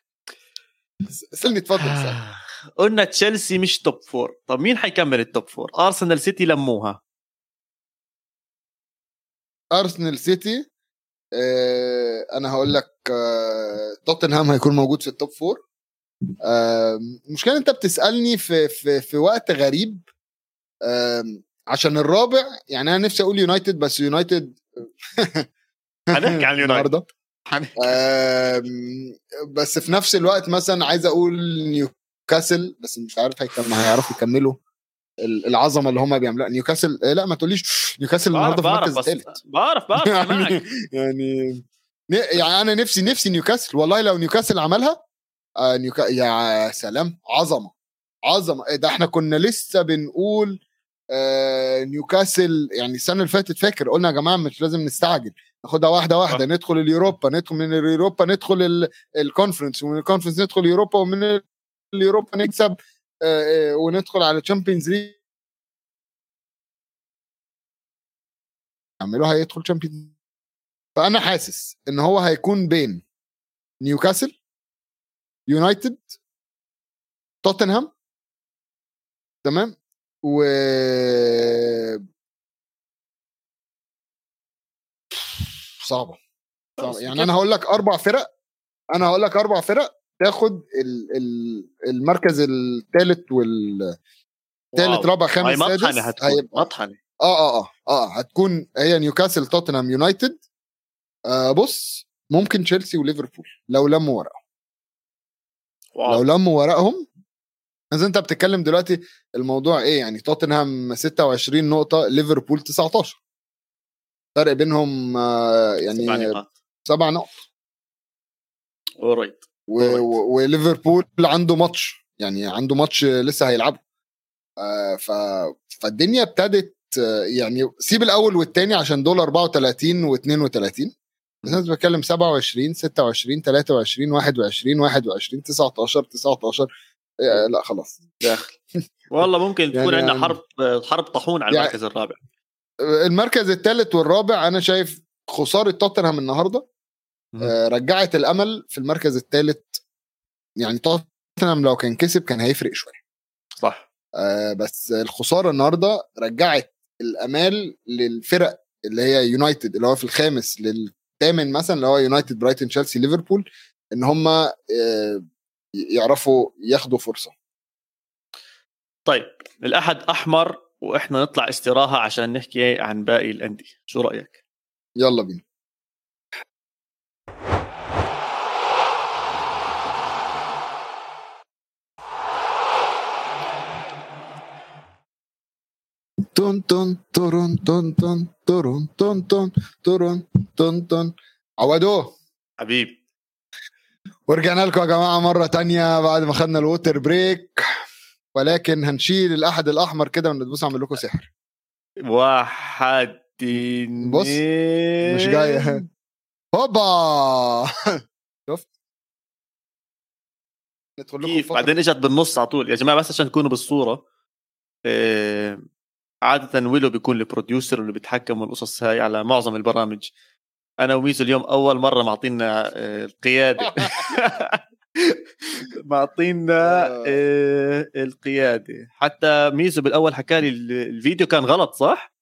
اسألني تفضل. قلنا تشيلسي مش توب فور، طب مين حيكمل التوب فور؟ أرسنال، سيتي لموها، أرسنال سيتي أنا هقول لك توتنهام هيكون موجود في التوب فور. مش كان أنت بتسألني في في في وقت غريب عشان الرابع يعني أنا نفسي أقول يونايتد بس يونايتد هنحكي عن يونايتد بس في نفس الوقت مثلا عايز أقول نيوكاسل بس مش عارف هيعرفوا يكملوا العظمه اللي هم بيعملوا. نيوكاسل لا ما تقوليش نيوكاسل النهارده في المركز الثالث بعرف يعني, يعني انا نفسي نيوكاسل والله لو نيوكاسل عملها يا سلام عظمه ده احنا كنا لسه بنقول نيوكاسل يعني السنه اللي فاتت فاكر قلنا يا جماعه مش لازم نستعجل ناخدها واحده ندخل اليوروبا ندخل من اليوروبا ندخل الكونفرنس ومن الكونفرنس ندخل اليوروبا ومن اليوروبا نكسب وندخل على تشامبيونز ليج عملوها هيدخل تشامبيونز. فانا حاسس ان هو هيكون بين نيوكاسل يونايتد توتنهام تمام و صعبة. يعني انا هقول لك اربع فرق تاخد المركز الثالث والثالث رابع خامس سادس هيبقى هتكون هي نيوكاسل توتنهام يونايتد بص ممكن تشيلسي وليفربول لو لموا ورقهم اذا انت بتتكلم دلوقتي الموضوع ايه يعني توتنهام 26 نقطه ليفربول 19 فرق بينهم يعني 7 نقط اورايت وليفربول عنده ماتش لسه هيلعبه فالدنيا ابتدت يعني سيب الاول والتاني عشان دول 34 و32 بس انا بتكلم 27 26 23 21 21 19 لا خلاص داخل والله ممكن تكون عندنا حرب طاحون على المركز الرابع المركز الثالث والرابع. انا شايف خساره توتنهام النهارده رجعت الامل في المركز الثالث يعني توتنهام لو كان كسب كان هيفرق شويه صح بس الخساره النهارده رجعت الامال للفرق اللي هي يونايتد اللي هو في الخامس للثامن مثلا اللي هو يونايتد برايتون تشيلسي ليفربول ان هم يعرفوا ياخدوا فرصه. طيب الاحد احمر واحنا نطلع استراحه عشان نحكي عن باقي الانديه شو رايك؟ يلا بينا. تون تون تورون تون تون تورون تون تون تورون تون تون عودو حبيب ورجعنا لكم يا جماعة مرة تانية بعد ما خدنا الووتر بريك ولكن هنشيل الأحد الأحمر كده وندبوس عمل لكم سحر واحد دينين بص مش جاية هوبا شفت ندخل لكم بعدين اجت بالنص على طول يا جماعة بس عشان تكونوا بالصورة عادة ويلو بيكون البروديوسر اللي بيتحكم بالقصص هاي على معظم البرامج. أنا وميزو اليوم أول مرة معطينا القيادة حتى ميزو بالأول حكالي الفيديو كان غلط صح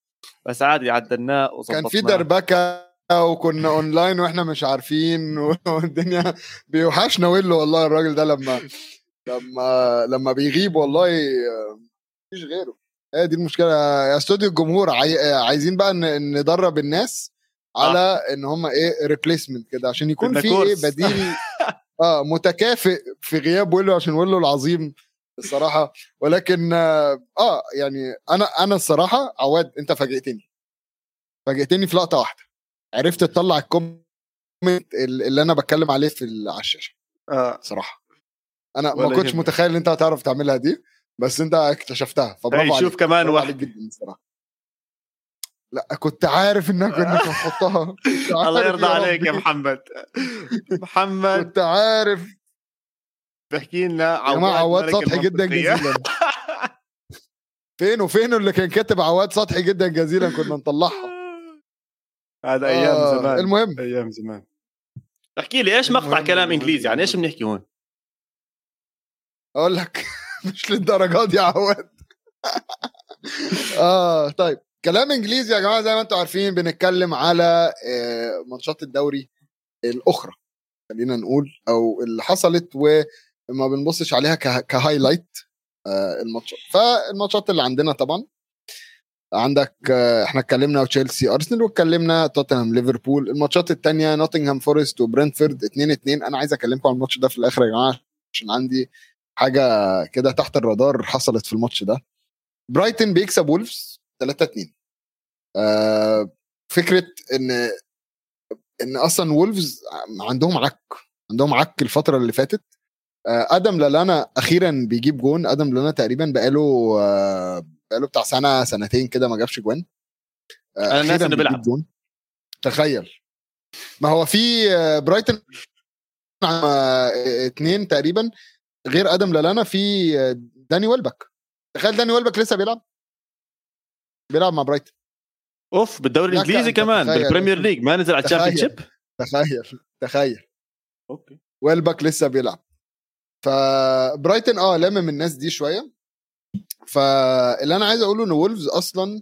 بس عادي عدلناه وصبطناه كان في دربكة وكنا أونلاين وإحنا مش عارفين والدنيا بيوحشنا ويلو والله الراجل ده لما بيغيب والله مش غيره. دي المشكلة يا استوديو الجمهور عايزين بقى ندرب الناس على ان هم ايه ريبليسمنت كده عشان يكون في ايه بديل متكافئ في غياب ويلو عشان ويلو العظيم الصراحة ولكن يعني انا الصراحة عواد انت فاجئتني في لقطة واحدة عرفت تطلع الكومنت اللي انا بتكلم عليه في الشاشة صراحة انا ما كنتش متخيل ان انت هتعرف تعملها دي بس انت اكتشفتها فبرافو عليك. شوف كمان واحد جدا الصراحه لا كنت عارف انك هتحطها الله يرضى عليك يا محمد كنت عارف بحكي لنا عواد سطحي جدا جزيلا فين اللي كان كاتب عواد سطحي جدا جزيلا كنا نطلعها هذا ايام زمان. المهم ايام زمان احكي لي ايش مقطع كلام انجليزي يعني ايش بنحكي هون اقول لك مش للدرجات يا عواد طيب كلام انجليزي يا جماعه، زي ما انتم عارفين بنتكلم على ماتشات الدوري الاخرى خلينا نقول، او اللي حصلت وما بنبصش عليها كهايلايت الماتشات. فالماتشات اللي عندنا طبعا عندك احنا اتكلمنا تشيلسي ارسنال، واتكلمنا توتنهام ليفربول. الماتشات التانية نوتنغهام فورست وبرنتفورد 2-2. انا عايز اكلمكم عن الماتش ده في الاخر يا جماعه عشان عندي حاجه كده تحت الرادار حصلت في الماتش ده. برايتن بيكسب وولفز 3-2. فكره ان اصلا وولفز عندهم عك الفتره اللي فاتت. ادم لالانا اخيرا بيجيب جون. ادم لالانا تقريبا بقاله بتاع سنه سنتين كده ما جابش جوان. انا ناس انه بيلعب جون. تخيل، ما هو في برايتن 2 تقريبا غير ادم لالانا في داني والبك. تخيل داني والبك لسه بيلعب مع برايتن اوف بالدوري الانجليزي كمان بالبريمير ليج، ما نزل على الشامبيونشيب. تخيل اوكي والبك لسه بيلعب. فبرايتن لم من الناس دي شويه. فاللي انا عايز اقوله ان وولفز اصلا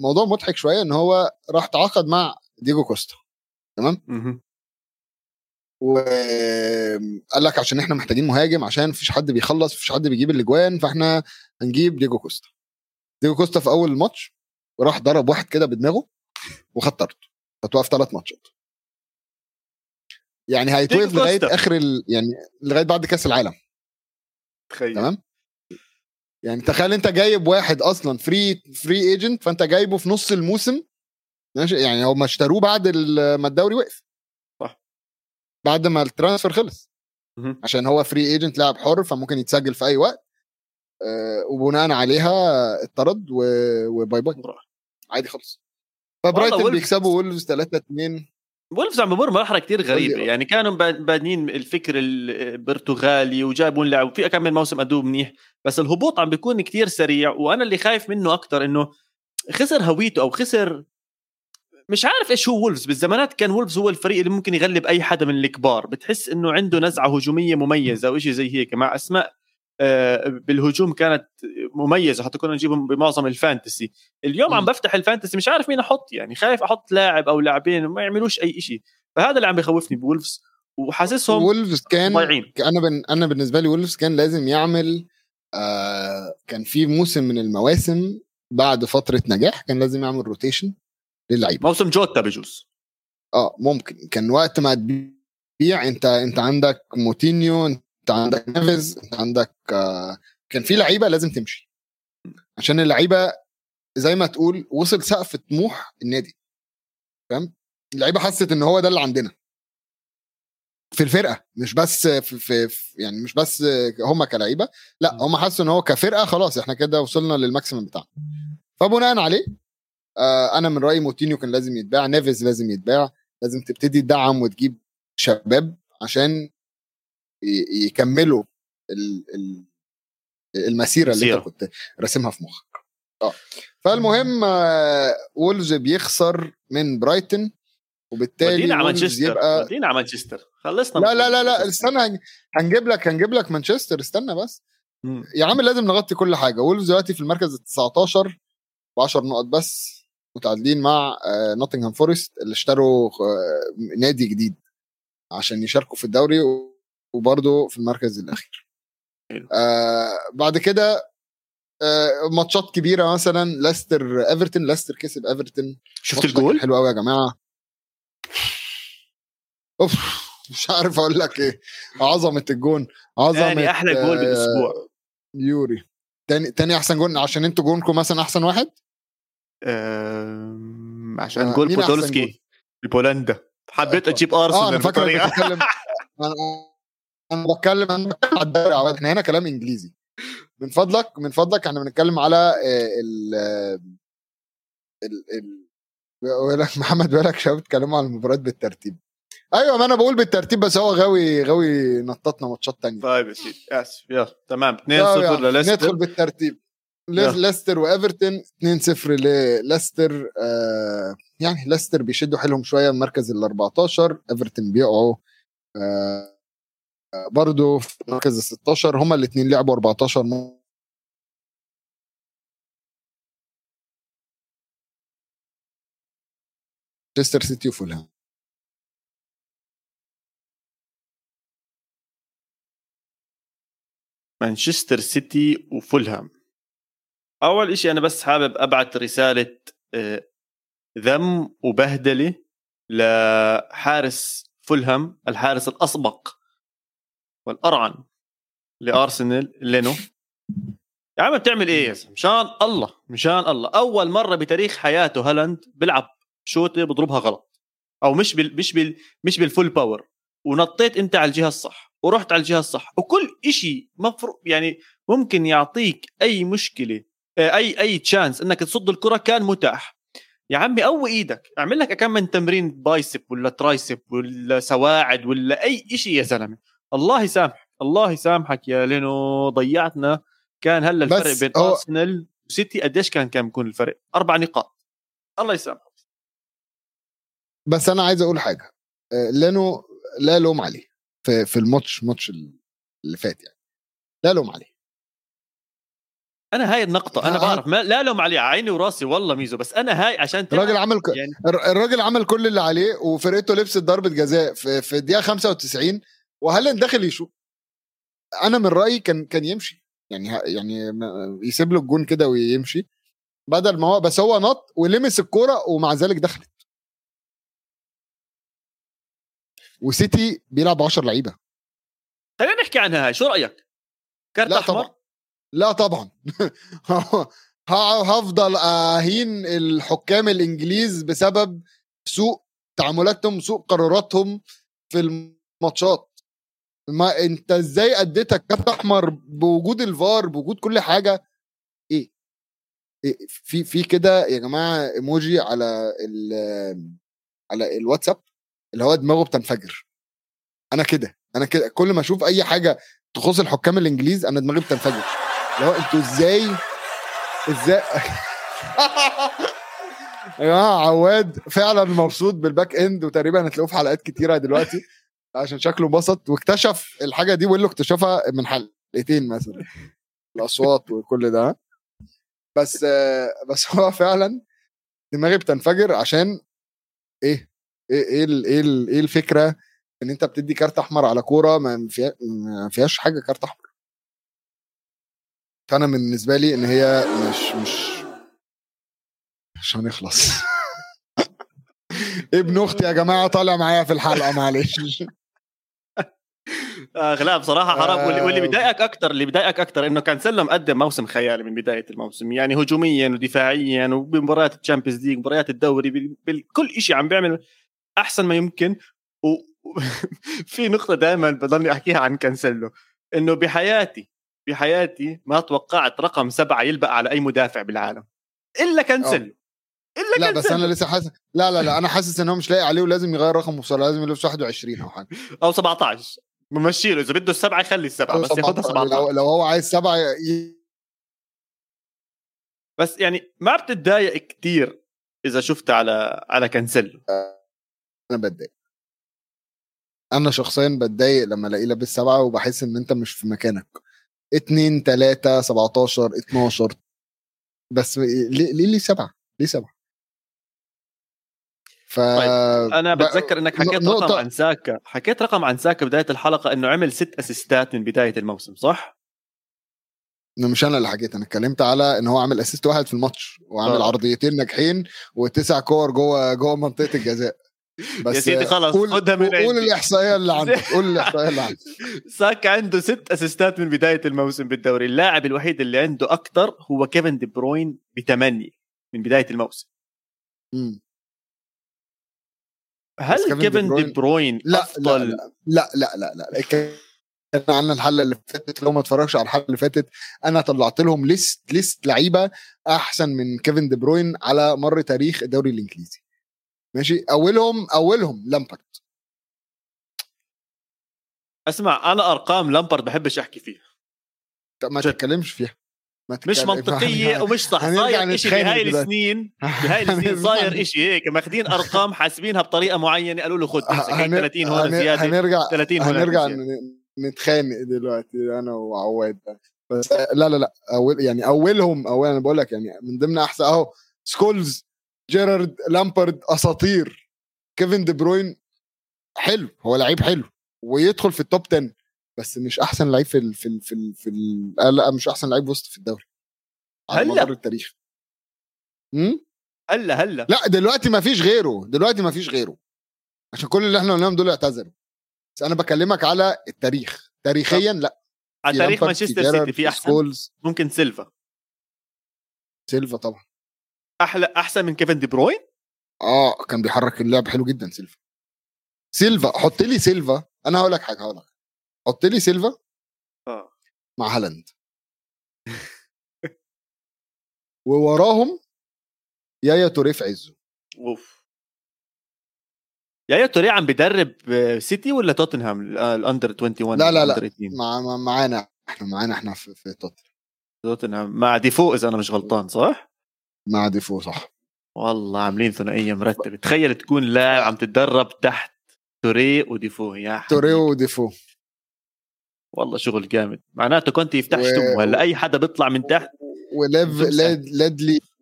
موضوع مضحك شويه، ان هو راح تعاقد مع ديجو كوستا تمام وقال لك عشان احنا محتاجين مهاجم، عشان مفيش حد بيخلص، مفيش حد بيجيب الاجوان، فاحنا هنجيب ديجو كوستا. ديجو كوستا في اول الماتش وراح ضرب واحد كده بدماغه وخطرته، فتوقف 3 ماتشات. يعني هيتوقف لغايه اخر يعني لغايه بعد كاس العالم. تخيل تمام، يعني تخيل انت جايب واحد اصلا فري ايجنت، فانت جايبه في نص الموسم، يعني هو ما اشتروه بعد ما الدوري وقف، صح، بعد ما الترانسفير خلص، عشان هو فري ايجنت لاعب حر، فممكن يتسجل في اي وقت. وبناء عليها اتطرد وباي باي عادي خلص. فبرايتون بيكسبوا وولفز 3-2. وولفز عم بمر مرحله كتير غريبه، يعني كانوا بادين الفكر البرتغالي وجابون لاعب في كم موسم ادوه منيح، بس الهبوط عم بيكون كتير سريع. وانا اللي خايف منه اكتر انه خسر هويته، او خسر مش عارف ايش هو. وولفز بالزمانات كان وولفز هو الفريق اللي ممكن يغلب اي حدا من الكبار، بتحس انه عنده نزعه هجوميه مميزه او شيء زي هيك، مع اسماء بالهجوم كانت مميزه حتى كنا نجيبهم بمعظم الفانتسي. اليوم عم بفتح الفانتسي مش عارف مين احط، يعني خايف احط لاعب او لاعبين ما يعملوش اي شيء، فهذا اللي عم بيخوفني بولفز وحاسسهم وولفز كان ضايعين. انا بالنسبه لي وولفز كان لازم يعمل كان في موسم من المواسم بعد فتره نجاح كان لازم يعمل روتيشن للعيبه. موسم جوتا بجوز ممكن كان وقت ما تبيع انت عندك موتينيو، انت عندك نافز، انت عندك كان في لعيبه لازم تمشي، عشان اللعيبه زي ما تقول وصل سقف طموح النادي، فاهم؟ اللعيبه حست ان هو ده اللي عندنا في الفرقه، مش بس في يعني مش بس هم كلعيبه، لا هم حسوا ان هو كفرقه خلاص احنا كده وصلنا للماكسيمم بتاعنا. فبناء عليه انا من رايي موتينيو كان لازم يتباع، نافز لازم يتباع، لازم تبتدي تدعم وتجيب شباب عشان يكملوا المسيرة اللي انت كنت رسمها في مخك. فالمهم وولفز بيخسر من برايتن، وبالتالي وولفز يبقى ودينا مانشستر. خلصنا لا استنى، هنجيب لك مانشستر، استنى بس يا عم، لازم نغطي كل حاجة. وولفز دلوقتي في المركز ال19 ب10 نقط بس، متعادلين مع نوتنغهام فورست اللي اشتروا نادي جديد عشان يشاركوا في الدوري، وبرضه في المركز الأخير. بعد كده ماتشات كبيرة، مثلا ليستر إيفرتون. ليستر كسب إيفرتون، شفت الجول؟ حلو قوي يا جماعة، أوف مش عارف أقول لك إيه، عظمة الجون، عظمة يعني أحلى جول بالأسبوع. يوري تاني أحسن جول، عشان أنتوا جولكم مثلا أحسن واحد، عشان جول بودولسكي البولندا. حبيت أجيب أرسنال بطريقة أنا بتكلم على الدوري. عواد احنا هنا كلام إنجليزي، من فضلك احنا بنتكلم على محمد بيقولك شباب بتكلموا على المباريات بالترتيب. أيوة، ما أنا بقول بالترتيب، بس هو غاوي نططنا ماتشات تانية. طيب يا سيدي، آسف، يلا تمام. 2-0 لليستر، ندخل بالترتيب. ليستر وإيفرتون 2-0 لليستر. يعني ليستر بيشدوا حيلهم شوية، المركز ال14. إيفرتون بيقعوا برضو في مركز 16. هما الاثنين لعبوا 14 مانشستر سيتي وفولهام. مانشستر سيتي وفولهام. أول إشي أنا بس حابب أبعت رسالة ذم وبهدلة لحارس فولهام، الحارس الأسبق والأرعن لأرسنال لينو. يا عم بتعمل إيه؟ مشان الله مشان الله، أول مرة بتاريخ حياته هالاند بلعب شوطة بضربها غلط أو مش بالفول باور، ونطيت أنت على الجهة الصح ورحت على الجهة الصح، وكل إشي مفروض يعني ممكن يعطيك أي مشكلة أي تشانس إنك تصد الكرة كان متاح. يا عمي قوي إيدك، أعمل لك أكم من تمرين بايسب ولا ترايسب ولا سواعد ولا أي إشي يا زلمة. الله يسامح الله يسامحك يا لينو، ضيعتنا. كان هلا الفرق بين أرسنال وسيتي قديش كان يكون الفرق؟ 4 نقاط. الله يسامحك. بس أنا عايز أقول حاجة، لينو لا لوم عليه في الماتش اللي فات، يعني لا لوم عليه. انا هاي النقطه انا بعرف لا لوم عليه، عيني وراسي والله ميزو، بس انا هاي عشان الراجل عمل يعني الراجل عمل كل اللي عليه، وفرقته لبست ضربه جزاء في الدقيقه 95 وهالاند داخل يشوط. انا من رايي كان يمشي، يعني يسيب له الجون كده ويمشي بدل ما هو، بس هو نط ولمس الكوره ومع ذلك دخلت. وسيتي بيلعب 10 لعيبه. خلينا نحكي عنها هاي، شو رايك؟ كارت احمر؟ لا طبعا هفضل اهين الحكام الانجليز بسبب سوء تعاملاتهم سوء قراراتهم في الماتشات. ما انت ازاي اديتك كارت احمر بوجود الفار بوجود كل حاجه؟ ايه في كده يا جماعه ايموجي على الواتساب اللي هو دماغه بتنفجر. انا كده كل ما اشوف اي حاجه تخص الحكام الانجليز انا دماغي بتنفجر. لو انتوا ازاي يا عواد فعلا مبسوط بالباك اند، وتقريبا هتلاقوه في حلقات كتيره دلوقتي عشان شكله بسط واكتشف الحاجه دي، واللي اكتشفها من حلقتين مثلا الاصوات وكل ده. بس هو فعلا دماغي بتنفجر عشان ايه الفكره ان انت بتدي كارت احمر على كوره ما فيهاش حاجه كارت احمر. فانا بالنسبه لي ان هي مش هنخلص. ابن اختي يا جماعه طالع معايا في الحلقه معلش. لا بصراحه حرام. واللي بدايقك اكتر انه كانسيلو مقدم موسم خيالي من بدايه الموسم، يعني هجوميا ودفاعيا وبمباريات الشامبيونز ليج مباريات الدوري بكل شيء عم بيعمل احسن ما يمكن. في نقطه دائما بضلني احكيها عن كانسيلو، انه بحياتي ما توقعت رقم 7 يلبق على اي مدافع بالعالم الا كانسيلو. لا بس انا لسه حاسس لا انا حاسس انه مش لاقي عليه ولازم يغير رقمه، لازم يلبس 21 او حاجه او 17 ممشيله. إذا بده 7 يخلي 7 بس ياخدها 7 لو هو عايز 7 بس. يعني ما بتتضايق كتير إذا شفت على كانسيلو؟ أنا بتضايق، أنا شخصيا بتضايق لما ألاقيه لابس 7 وبحس إن أنت مش في مكانك. 2 3 17 12 بس ليه 7؟ ليه 7؟ طيب. أنا بتذكر إنك حكيت رقم عن ساكا، حكيت رقم عن ساكا بداية الحلقة إنه عمل 6 أسيستات من بداية الموسم، صح؟ مش أنا اللي حكيت، أنا اتكلمت على إنه هو عمل أسيست 1 في الماتش وعمل عرضيتين ناجحين و9 كور جوه منطقة الجزاء. بس يا سيدي خلاص خدها من عندي، قول الإحصائية اللي عندك ساكا عنده 6 أسيستات من بداية الموسم بالدوري. اللاعب الوحيد اللي عنده أكتر هو كيفن دي بروين ب8 من بداية الموسم. هل كيفن دي بروين أفضل؟ لا كان عنا الحلقة اللي فاتت، لو ما اتفرجش على الحلقة اللي فاتت أنا طلعت لهم ليست لعيبة أحسن من كيفن دي بروين على مر تاريخ الدوري الإنجليزي، ماشي؟ أولهم لامبارد. أسمع، أنا أرقام لامبارد بحبش أحكي فيها، ما تتكلمش فيها، مش منطقية ومش صح. صاير إشي بهاي السنين صاير إشي هيك، ماخدين أرقام حاسبينها بطريقة معينة، قالوا له خد 30 هون زيادة، 30 هون هنرجع نتخانق دلوقتي أنا وعواد. بس لا أولهم أنا بقولك، يعني من ضمن أحسن أهو سكولز، جيرارد، لامبارد، أساطير. كيفن دي بروين حلو, هو لعيب حلو ويدخل في التوب 10, بس مش احسن لعيب في ال في ال في, ال في ال لا مش احسن لعيب وسط في الدوري على مدار التاريخ. هلا لا دلوقتي ما فيش غيره, عشان كل اللي احنا قلناهم دول اعتذروا, بس انا بكلمك على التاريخ تاريخيا. لا على تاريخ مانشستر سيتي في احسن سكولز. ممكن سيلفا طبعا احلى, احسن من كيفن دي بروين. كان بيحرك اللعب حلو جدا. سيلفا حط لي سيلفا, انا هقول لك حاجه, حط لي سيلفا مع هالاند ووراهم يايا توريه في عزه. اوف, يايا توريه عم بيدرب سيتي ولا توتنهام الاندر 21؟ لا معانا احنا في توتنهام مع ديفو, اذا انا مش غلطان صح, مع ديفو صح. والله عاملين ثنائيه مرتبه, تخيل تكون لاعب عم تتدرب تحت توريه وديفو. يا توريه وديفو والله شغل جامد, معناته كنت يفتح شتمه هلا اي حدا بيطلع من تحت.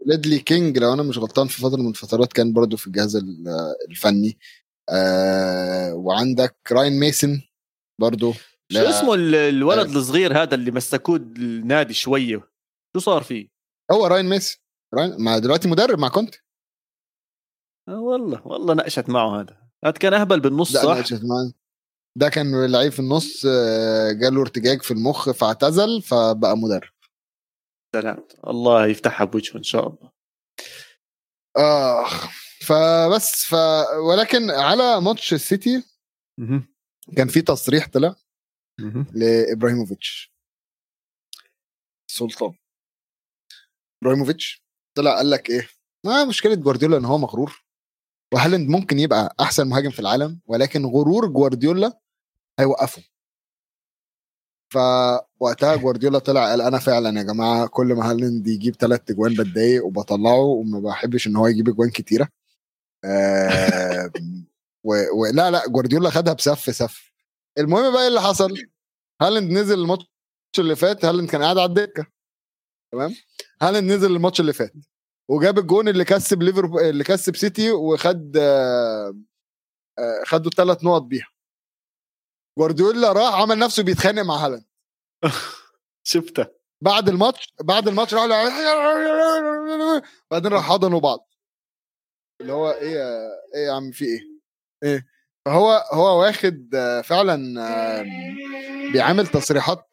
ليدلي كينج لو انا مش غلطان في فتره من الفترات كان برضو في الجهاز الفني. وعندك راين ميسن برضو, شو اسمه الولد الصغير هذا اللي مسكوه النادي شويه, شو صار فيه؟ هو راين ميسن مع دلوقتي مدرب مع كنت. والله نقشت معه هذا كان اهبل بالنص صح. ده كان لعيب في النص, جاله ارتجاج في المخ فاعتزل فبقى مدرب. سلام, الله يفتحها بوجهه ان شاء الله. فبس ولكن على ماتش السيتي كان في تصريح طلع لإبراهيموفيتش سلطان. إبراهيموفيتش طلع قال لك ايه, مشكلة جوارديولا ان هو مغرور, وهالاند ممكن يبقى احسن مهاجم في العالم ولكن غرور جوارديولا هيوقفه. فوقتها جوارديولا طلع قال انا فعلا يا جماعه كل ما هالاند يجيب 3 جوان بتضايق وبطلعه وما بحبش ان هو يجيب جوان كتيره. لا جوارديولا خدها بسف. المهم بقى اللي حصل, هالاند نزل الماتش اللي فات, هالاند كان قاعد على الدكه تمام. هالاند نزل الماتش اللي فات وجاب الجون اللي كسب ليفربول, اللي كسب سيتي, وخد خدوا 3 نقط بيها. جوارديولا راح عمل نفسه بيتخانق مع هالاند شفته بعد الماتش راحوا بعدين راح حضنوا بعض, اللي هو ايه يا عم في ايه. فهو واخد فعلا بيعمل تصريحات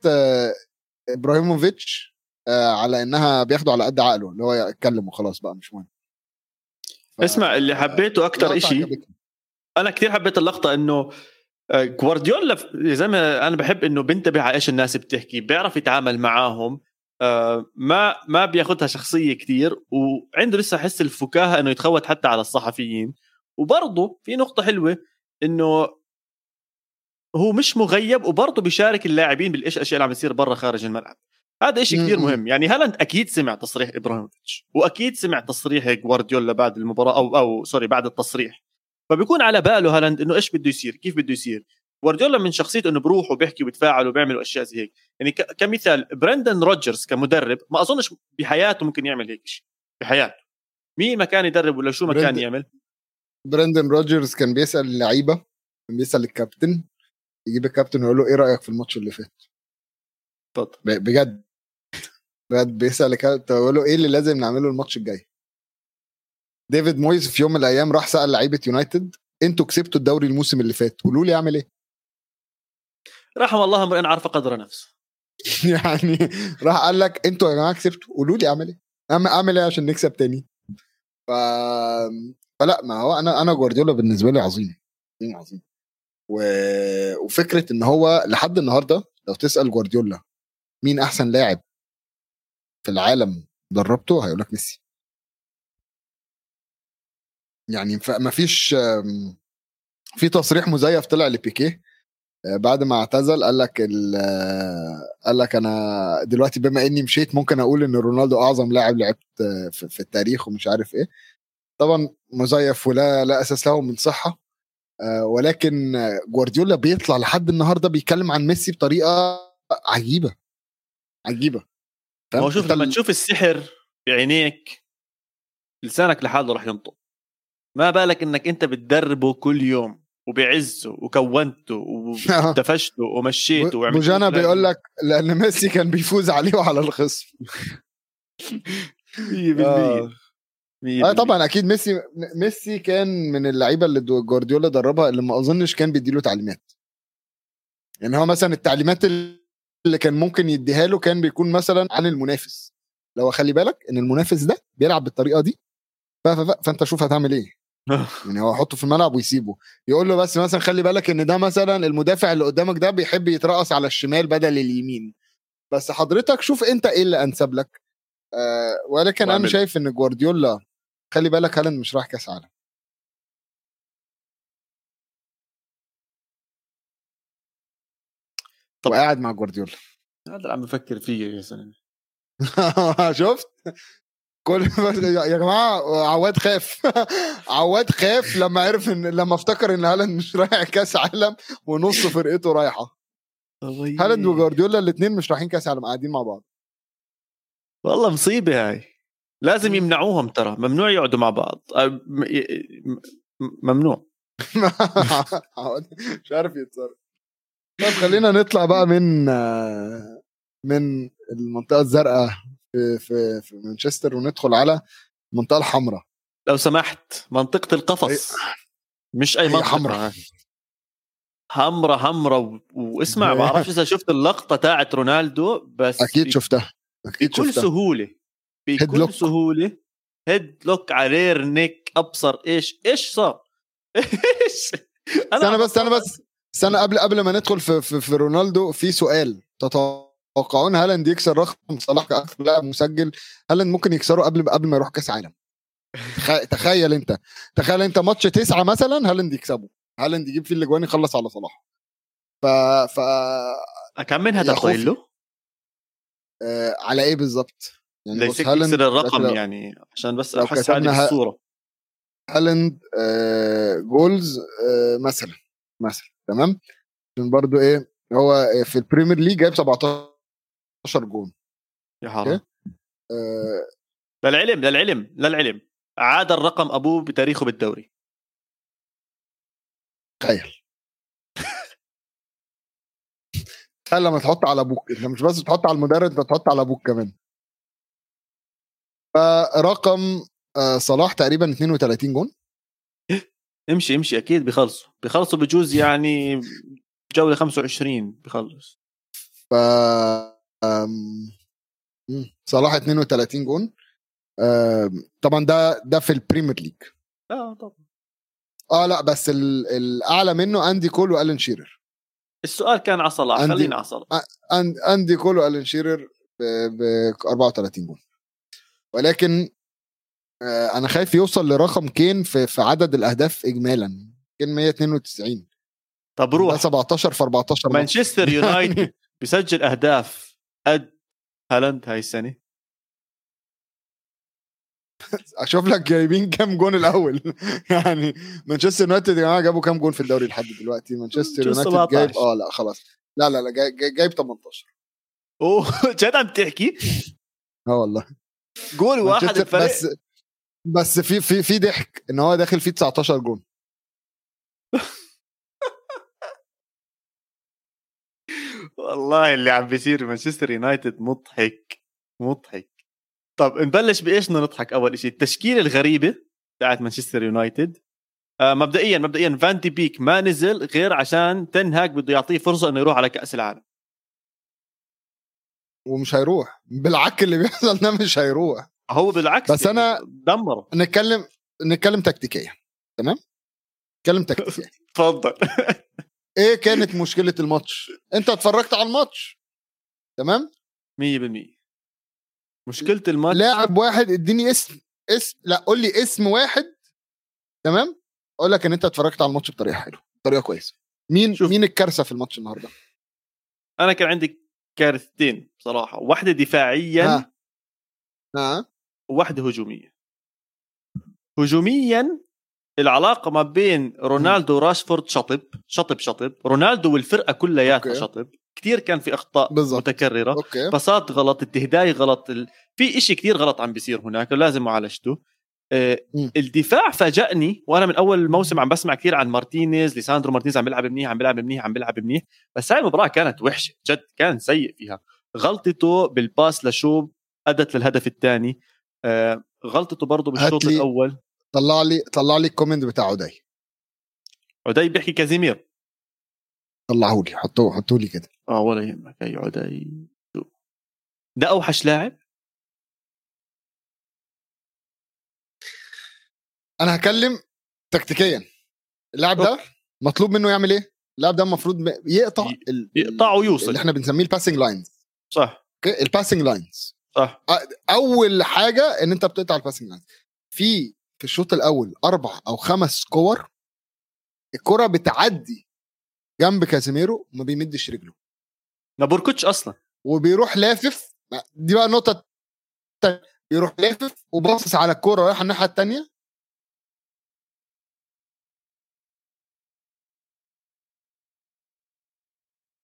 إبراهيموفيتش على انها بياخده على قد عقله, اللي هو يتكلم وخلاص بقى مش مهم. اسمع اللي حبيته اكتر اشي, انا كتير حبيت اللقطة انه جوارديولا زي ما انا بحب انه بينتبه على ايش الناس بتحكي, بيعرف يتعامل معاهم, ما بياخدها شخصية كتير, وعنده لسه حس الفكاهة انه يتخوت حتى على الصحفيين. وبرضه في نقطة حلوة انه هو مش مغيب, وبرضه بيشارك اللاعبين بالاشياء اللي عم يصير برا خارج الملعب. هذا إشي كتير مهم. يعني هالاند أكيد سمع تصريح إبراهيموفيتش وأكيد سمع تصريح جوارديولا بعد المباراة أو بعد التصريح, فبيكون على باله هالاند إنه إيش بده يصير, كيف بده يصير. جوارديولا من شخصيته إنه بروح وبيحكي وبيتفاعل وبيعمل أشياء زي هيك. يعني كمثال برندن روجرز كمدرب, ما أظنش بحياته ممكن يعمل هيك شيء بحياته, مين ما كان يدرب ولا شو ما كان يعمل. برندن روجرز كان بيسأل اللعيبة, كان بيسأل الكابتن, يجيب الكابتن ويقول له إيه رأيك في الماتش اللي فات. بجد بيسألك تقوله ايه اللي لازم نعمله الماتش الجاي. ديفيد مويز في يوم من الايام راح سأل لعيبة يونايتد, انتوا كسبتوا الدوري الموسم اللي فات, قولوا لي اعمل ايه. راح والله امرئ عارف قدر نفسه يعني راح قال لك انتوا يا جماعه كسبتوا, قولوا لي اعمل ايه, اعمل ايه عشان نكسب تاني. فلا ما هو انا جوارديولا بالنسبه لي عظيم وفكره ان هو لحد النهارده لو تسأل جوارديولا مين احسن لاعب في العالم دربته هيقولك ميسي. يعني ما فيش. في تصريح مزيف طلع لبيكيه بعد ما اعتزل قال لك انا دلوقتي بما اني مشيت ممكن اقول ان رونالدو اعظم لاعب لعبت في التاريخ ومش عارف ايه. طبعا مزيف ولا اساس له من صحة, ولكن جوارديولا بيطلع لحد النهارده بيتكلم عن ميسي بطريقة عجيبة. شوف لما تشوف السحر بعينيك لسانك لحاله راح ينطق. ما بالك انك انت بتدربه كل يوم وبعزه وكونته ودفشته ومشيته وعملت. مجانا بيقول لك لان ميسي كان بيفوز عليه وعلى الخصم 100%. طبعا اكيد ميسي كان من اللعيبه اللي جوارديولا دربها اللي ما اظنش كان بيديله تعليمات. يعني هو مثلا التعليمات اللي كان ممكن يديها له كان بيكون مثلا عن المنافس، لو خلي بالك ان المنافس ده بيلعب بالطريقه دي فانت شوف هتعمل ايه. يعني هو حطه في الملعب ويسيبه، يقول له بس مثلا خلي بالك ان ده مثلا المدافع اللي قدامك ده بيحب يترقص على الشمال بدل اليمين، بس حضرتك شوف انت ايه اللي انسب لك. ولكن انا شايف ان جوارديولا خلي بالك هالاند مش راح كاس عالم. طب قاعد مع جوارديولا هذا عم بفكر فيه يا سلام. شفت كل يا جماعه عواد خاف. عواد خاف لما عرف ان لما افتكر ان هالاند مش رايح كاس عالم ونص فرقته رايحه. هالاند وجوارديولا الاثنين مش رايحين كاس عالم، قاعدين مع بعض. والله مصيبه هاي، لازم يمنعوهم ترى، ممنوع يقعدوا مع بعض، ممنوع. مش عارف يتصرف. طب خلينا نطلع بقى من المنطقه الزرقاء في مانشستر وندخل على المنطقه الحمراء لو سمحت، منطقه القفص. مش اي منطقه، حمراء حمراء حمراء. واسمع، ما اعرفش اذا شفت اللقطه تاعت رونالدو، بس اكيد شفتها، اكيد شفتها. بكل سهوله هيد لوك على رنيك، ابصر ايش صار. ايش انا قبل ما ندخل في رونالدو، في سؤال: توقعون هالاند يكسر رقم صلاح كأكثر لاعب مسجل؟ هالاند ممكن يكسره قبل ما يروح كاس عالم. تخيل انت ماتش 9 مثلا هالاند يكسبه، هالاند يجيب فيه الاجوان يخلص على صلاح. ف كم منها دخل له؟ على ايه بالظبط يعني؟ ليس يكسر الرقم يعني، عشان بس احس هذه الصوره. هالاند جولز مثلا تمام، عشان برضو ايه، هو في البريمير ليج جايب 17 جون يا حرام. للعلم عاد الرقم ابوه بتاريخه بالدوري. تخيل لما تحط على ابوك، انت مش بس تحط على المدرب، انت تحط على ابوك كمان. فرقم صلاح تقريبا 32 جون. امشي اكيد بيخلصوا بجوز يعني جولة 25 بخلص. صلاح 32 جون. طبعا ده في البريمير ليج. طبعا. لا، بس الاعلى منه اندي كول والان شيرر. السؤال كان على صلاح، خلينا على صلاح. اندي كول والان شيرر ب 34 جون. ولكن انا خايف يوصل لرقم كين في عدد الاهداف اجمالا، كان 192. طب روح 17 في 14. مانشستر يونايتد بيسجل اهداف قد هالاند هاي السنه؟ اشوف لك جايبين كام جون الاول. يعني مانشستر يونايتد يا جماعه جابوا كام جون في الدوري لحد دلوقتي؟ مانشستر يونايتد جايب لا خلاص، لا جايب 18. جد عم تحكي؟ والله جول واحد الفريق. بس في ضحك ان هو داخل فيه 19 جون. والله اللي عم بيصير مانشستر يونايتد مضحك. طب نبلش بايش بدنا نضحك؟ اول شيء التشكيله الغريبه بتاعت مانشستر يونايتد. مبدئيا فان دي بيك ما نزل غير عشان تنهاج بده يعطيه فرصه انه يروح على كاس العالم، ومش هيروح. بالعكس اللي بيحصل ده مش هيروح، هو بالعكس. بس انا دمره. نتكلم تكتيكيه، تمام؟ نتكلم تكتيكيه. تفضل. ايه كانت مشكلة الماتش؟ انت اتفرجت على الماتش تمام 100%. مشكلة الماتش لاعب واحد. اديني اسم. لا قول لي اسم واحد، تمام، اقول لك ان انت اتفرجت على الماتش بطريقة حلوة، بطريقة كويسة. مين الكارثة في الماتش النهاردة؟ انا كان عندي كارثتين بصراحة، واحدة دفاعيا وواحدة هجوميا. العلاقة ما بين رونالدو وراشفورد شطب. رونالدو والفرقة كلها ياتها شطب كتير. كان في أخطاء بالزبط متكررة، بساط غلط، التهداي غلط، في إشي كتير غلط عم بيصير هناك ولازم معالجته. الدفاع فاجأني. وانا من اول الموسم عم بسمع كثير عن مارتينيز، ليساندرو مارتينيز عم بيلعب منيح، بس هاي المباراه كانت وحشه جد، كان سيء فيها. غلطته بالباس لشوب ادت للهدف الثاني، غلطته برضه بالشوط الاول. طلع لي الكومنت بتاع عدي بيحكي كازيمير، طلعوا لي، حطوا لي كده. ولا يهمك. اي عدي ده اوحش لاعب. انا هكلم تكتيكيا، اللاعب ده مطلوب منه يعمل ايه؟ اللاعب ده المفروض يقطع ويوصل، اللي احنا بنسميه الباسنج لاينز، صح؟ اوكي، الباسنج لاينز، صح. اول حاجه ان انت بتقطع الباسنج لاينز. في الشوط الاول 4 أو 5 كور الكره بتعدي جنب كازيميرو ما بيمدش رجله، ما بيركضش اصلا، وبيروح لافف. دي بقى نقطه، بيروح لافف وباصص على الكره رايحه الناحيه الثانيه.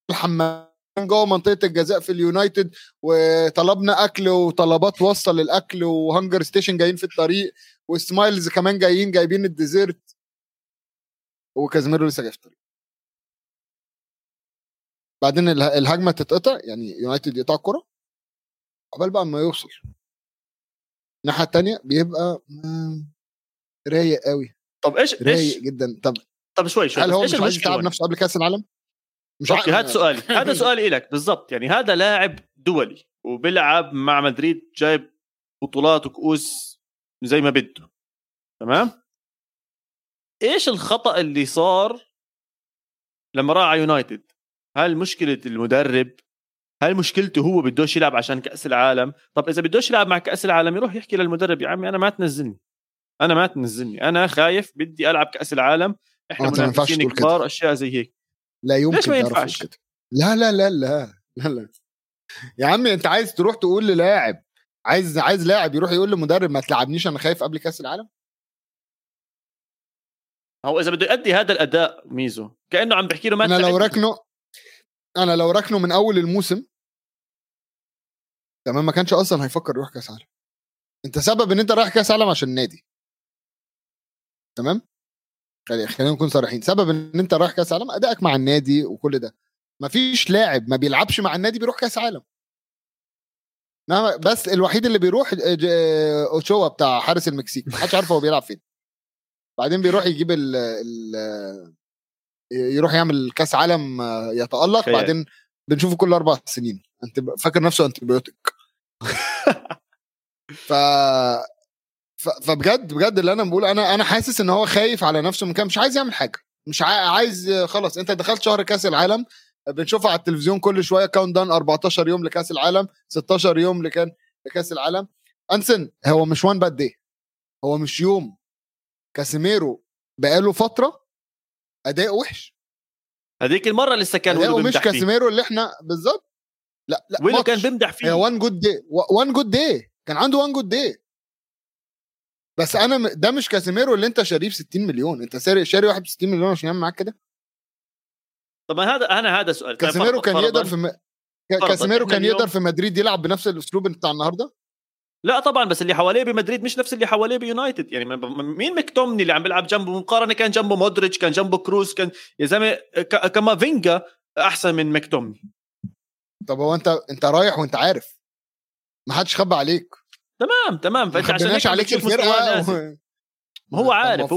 الحمام جوه منطقه الجزاء في اليونايتد، وطلبنا اكل وطلبات وصل الاكل، وهنجر ستيشن جايين في الطريق، وسمايلز كمان جايبين الديزيرت، وكازيميرو لسه جاي في الطريق. بعدين الهجمه تتقطع، يعني يونايتد يقطع الكره قبل بقى ما يوصل الناحيه الثانيه، بيبقى رايق قوي. طب ايش رايق جدا. طب شوي هل هو مش عايز يتعب نفسه قبل كاس العالم؟ هذا سؤالي، هذا سؤالي لك بالضبط. يعني هذا لاعب دولي وبيلعب مع مدريد، جايب بطولات وكؤوس زي ما بده، تمام؟ ايش الخطأ اللي صار لما راح على يونايتد؟ هل مشكلة المدرب؟ هل مشكلته هو بدوش يلعب عشان كأس العالم؟ طب اذا بدوش يلعب مع كأس العالم يروح يحكي للمدرب، يا عمي انا ما تنزلني، انا خايف، بدي العب كأس العالم، احنا منافسين كبار، اشياء زي هيك. لا يمكن يعرفش كده. لا لا لا لا لا لا يا عمي، انت عايز تروح تقول للاعب، عايز لاعب يروح يقول لمدرب ما تلعبنيش انا خايف قبل كاس العالم؟ هو اذا بده يؤدي هذا الاداء ميزو كانه عم بحكي له ما تلعبني. انا لو ركنه من اول الموسم تمام، ما كانش اصلا هيفكر يروح كاس العالم. انت سبب ان انت رايح كاس العالم عشان النادي، تمام؟ خلينا نكون صريحين، سبب ان انت رايح كاس عالم ادائك مع النادي وكل ده. مفيش لاعب ما بيلعبش مع النادي بيروح كاس عالم، بس الوحيد اللي بيروح اوتشوا بتاع حارس المكسيك، محدش عارف هو بيلعب فين. بعدين بيروح يجيب يروح يعمل كاس عالم يتألق خيال. بعدين بنشوفه كل 4 سنين، انت فاكر نفسه انتبيوتك. فبجد بجد اللي انا بقول، انا حاسس ان هو خايف على نفسه من كام، مش عايز يعمل حاجه، مش عايز. خلاص انت دخلت شهر كاس العالم، بنشوفها على التلفزيون كل شويه كاونت داون، 14 يوم لكاس العالم، 16 يوم لكاس العالم. انسن هو مش وان باد دي، هو مش يوم. كاسيميرو بقاله فتره اداء وحش، هذيك المره لسه كان وله بيمدح فيه، مش كاسيميرو اللي احنا بالظبط. لا وله كان بيمدح فيه، وان جود دي كان عنده، وان جود دي. بس انا ده مش كاسيميرو اللي انت شاريه ب 60 مليون، انت شاري واحد ب 60 مليون عشان يعمل معاك كده. طب هذا سؤال. كاسيميرو كان يقدر في مدريد يلعب بنفس الاسلوب بتاع النهارده؟ لا طبعا، بس اللي حواليه بمدريد مش نفس اللي حواليه بيونايتد. يعني مين مكتومني اللي عم بيلعب جنبه مقارنه؟ كان جنبه مودريتش، كان جنبه كروس، كان يا زلمه كامافينجا احسن من مكتومني. طب هو انت رايح وانت عارف، ما حدش خبى عليك، تمام. فانت عشان مش عليك الفرقه هو عارف،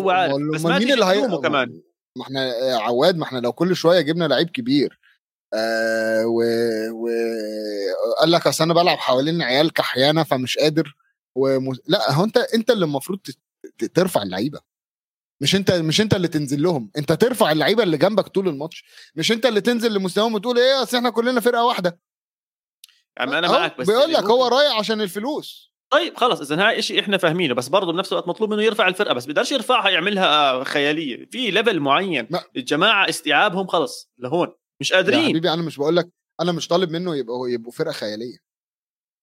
بس ما مين اللي هيقومه كمان؟ ما احنا عواد، ما احنا لو كل شويه جبنا لعيب كبير قال لك اصل انا بلعب حوالين عيال كحيانه فمش قادر لا، هو انت اللي المفروض ترفع اللعيبه، مش انت اللي تنزل لهم. انت ترفع اللعيبه اللي جنبك طول الماتش، مش انت اللي تنزل لمستواهم وتقول ايه اصل احنا كلنا فرقه واحده. يعني انا معاك، بس بيقول لك هو رايح عشان الفلوس. طيب خلاص، إذن هاي إشي إحنا فاهمينه، بس برضه بنفس الوقت مطلوب منه يرفع الفرقة، بس بيقدرش يرفعها، يعملها خيالية في ليفل معين. الجماعة استيعابهم خلاص لهون، مش قادرين. يا حبيبي أنا مش بقولك، أنا مش طالب منه يبقوا فرقة خيالية،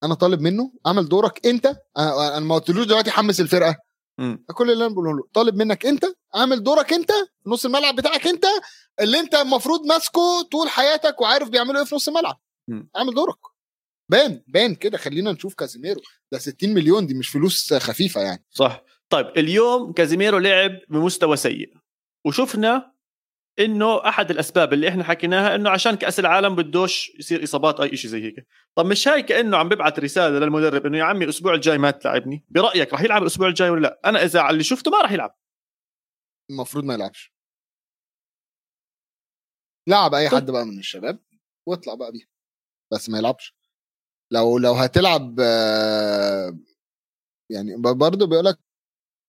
أنا طالب منه أعمل دورك أنت. أنا ما قلتلوش دلوقتي حمس الفرقة، كل اللي أنا بقوله له طالب منك أنت أعمل دورك أنت، نص الملعب بتاعك أنت اللي أنت مفروض ماسكه طول حياتك وعارف بيعمله إيه في نص الملعب، أعمل دورك. بان كده، خلينا نشوف كازيميرو ده 60 مليون، دي مش فلوس خفيفة يعني، صح؟ طيب اليوم كازيميرو لعب بمستوى سيء، وشفنا انه احد الاسباب اللي احنا حكيناها انه عشان كاس العالم بدوش يصير اصابات اي شيء زي هيك. طب مش هاي كانه عم ببعث رساله للمدرب انه يا عمي الاسبوع الجاي ما تلعبني، برايك راح يلعب الاسبوع الجاي ولا لا؟ انا اذا على اللي شفته ما راح يلعب، المفروض ما يلعبش. لعب اي حد بقى من الشباب واطلع بقى بيه، بس ما يلعبش. لو هتلعب يعني برضه بيقولك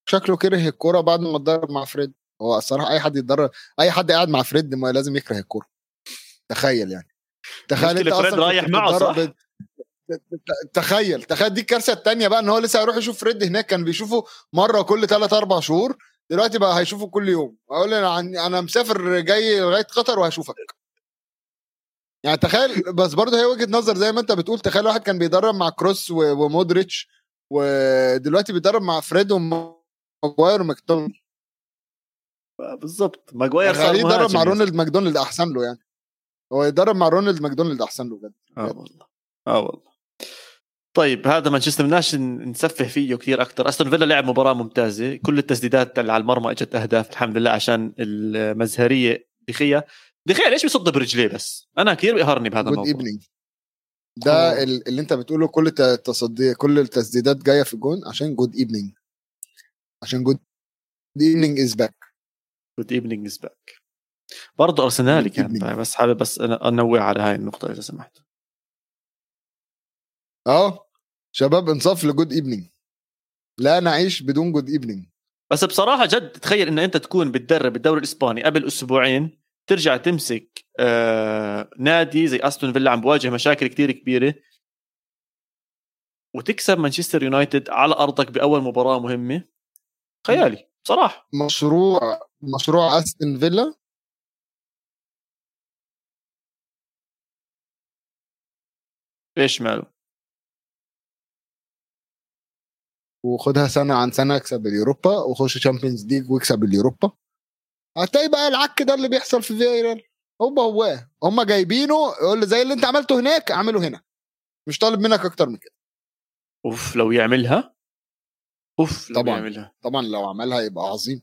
شكله كره الكوره بعد ما اتدرب مع فريد. هو الصراحه اي حد يتدرب، اي حد قاعد مع فريد ما لازم يكره الكوره. تخيل يعني، تخيل انت فريد رايح معه صح؟ تخيل دي الكارثه الثانيه بقى، ان هو لسه هيروح يشوف فريد هناك، كان بيشوفه مره كل 3-4 شهور، دلوقتي بقى هيشوفه كل يوم. اقول انا مسافر جاي لغايه قطر وهشوفك يعني. تخيل. بس برضه هي وجهه نظر زي ما انت بتقول. تخيل واحد كان بيدرب مع كروس ومودريتش ودلوقتي بيدرب مع فريد وماجواير وماكتون. بالظبط، ماجواير صار يدرب مع رونالد ماكدونالد احسن له يعني. هو يدرب مع رونالد ماكدونالد احسن له بجد. والله. طيب هذا مانشستر، مناش نسفه فيه كثير اكثر. أستون فيلا لعب مباراه ممتازه، كل التسديدات اللي على المرمى اجت اهداف الحمد لله، عشان المزهريه دخيا ليش بيصد برجليه؟ بس انا كثير بيقهرني بهذا الموضوع ده اللي انت بتقوله. كل التصدي كل التسديدات جايه في جون عشان جود ايفنينج، عشان جود ايفنينج از باك. جود ايفنينج از باك. برضه ارسنالي كان، بس حابب بس انا انوه على هاي النقطه اذا سمحت. شباب انصاف لجود ايفنينج، لا نعيش بدون جود ايفنينج. بس بصراحه جد، تخيل ان انت تكون بتدرب الدوري الاسباني قبل اسبوعين، ترجع تمسك نادي زي أستون فيلا عم بواجه مشاكل كتير كبيرة، وتكسب مانشستر يونايتد على أرضك بأول مباراة مهمة. خيالي بصراحة. مشروع أستون فيلا إيش ماله؟ وخدها سنة عن سنة، اكسب اليوروبا وخش تشامبيونز ليج ويكسب اليوروبا. هتلاقي بقى العك ده اللي بيحصل في فياريال، هو هم جايبينه يقول زي اللي انت عملته هناك اعمله هنا، مش طالب منك اكتر من كده. لو يعملها طبعا لو عملها يبقى عظيم.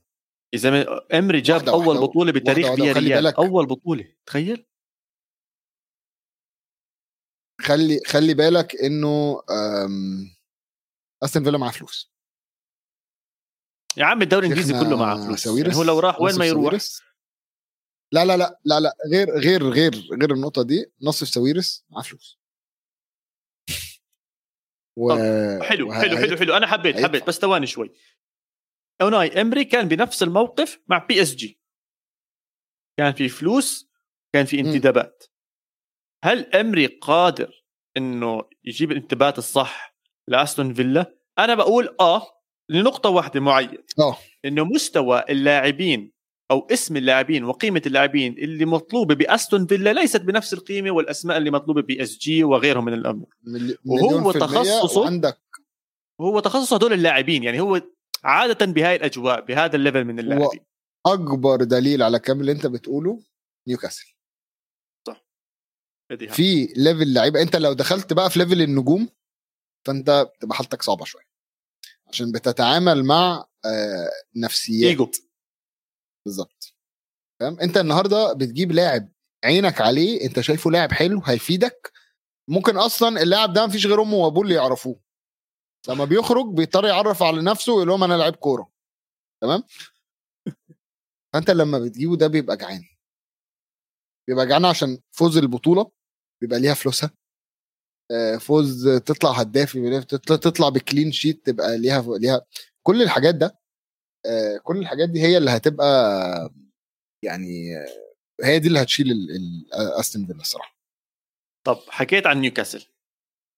اذا امري جاب اول بطوله بتاريخ فياريال، اول بطوله. تخيل. خلي بالك انه أستون فيلا معاه فلوس يا عم. الدوري الانجليزي كله معاه فلوس يعني، هو لو راح وين ما يروح. لا لا لا لا لا، غير النقطه دي. نصف ساويرس معاه فلوس. حلو حلو حلو حلو. انا حبيت بس ثواني شوي. اوناي امري كان بنفس الموقف مع بي اس جي، كان في فلوس، كان في انتدابات. هل امري قادر انه يجيب الانتباهات الصح لاستون فيلا؟ انا بقول لنقطة واحدة معينة، إنه مستوى اللاعبين أو اسم اللاعبين وقيمة اللاعبين اللي مطلوبة بأستون فيلا ليست بنفس القيمة والأسماء اللي مطلوبة بأس جي وغيرهم من الأمور. وهو تخصصه دول اللاعبين يعني، هو عادة بهاي الأجواء بهذا الليفل من اللاعبين. أكبر دليل على كم اللي أنت بتقوله نيوكاسل، صح؟ في ليفل لعيبة. أنت لو دخلت بقى في ليفل النجوم فأنت بتبقى حالتك صعبة شوية، عشان بتتعامل مع نفسيات. بالظبط. فاهم؟ انت النهارده بتجيب لاعب عينك عليه، انت شايفه لاعب حلو هيفيدك، ممكن اصلا اللاعب ده مفيش غير امه وابوه اللي يعرفوه، لما بيخرج بيضطر يعرف على نفسه ويقول لهم انا لاعب كوره، تمام؟ فانت لما بتجيبه ده بيبقى جعان عشان فوز البطوله بيبقى ليها فلوسها، فوز تطلع هداف، تطلع بكلين شيت، تبقى ليها كل الحاجات ده. كل الحاجات دي هي اللي هتبقى يعني، هي دي اللي هتشيل أستون فيلا الصراحة. طب حكيت عن نيوكاسل،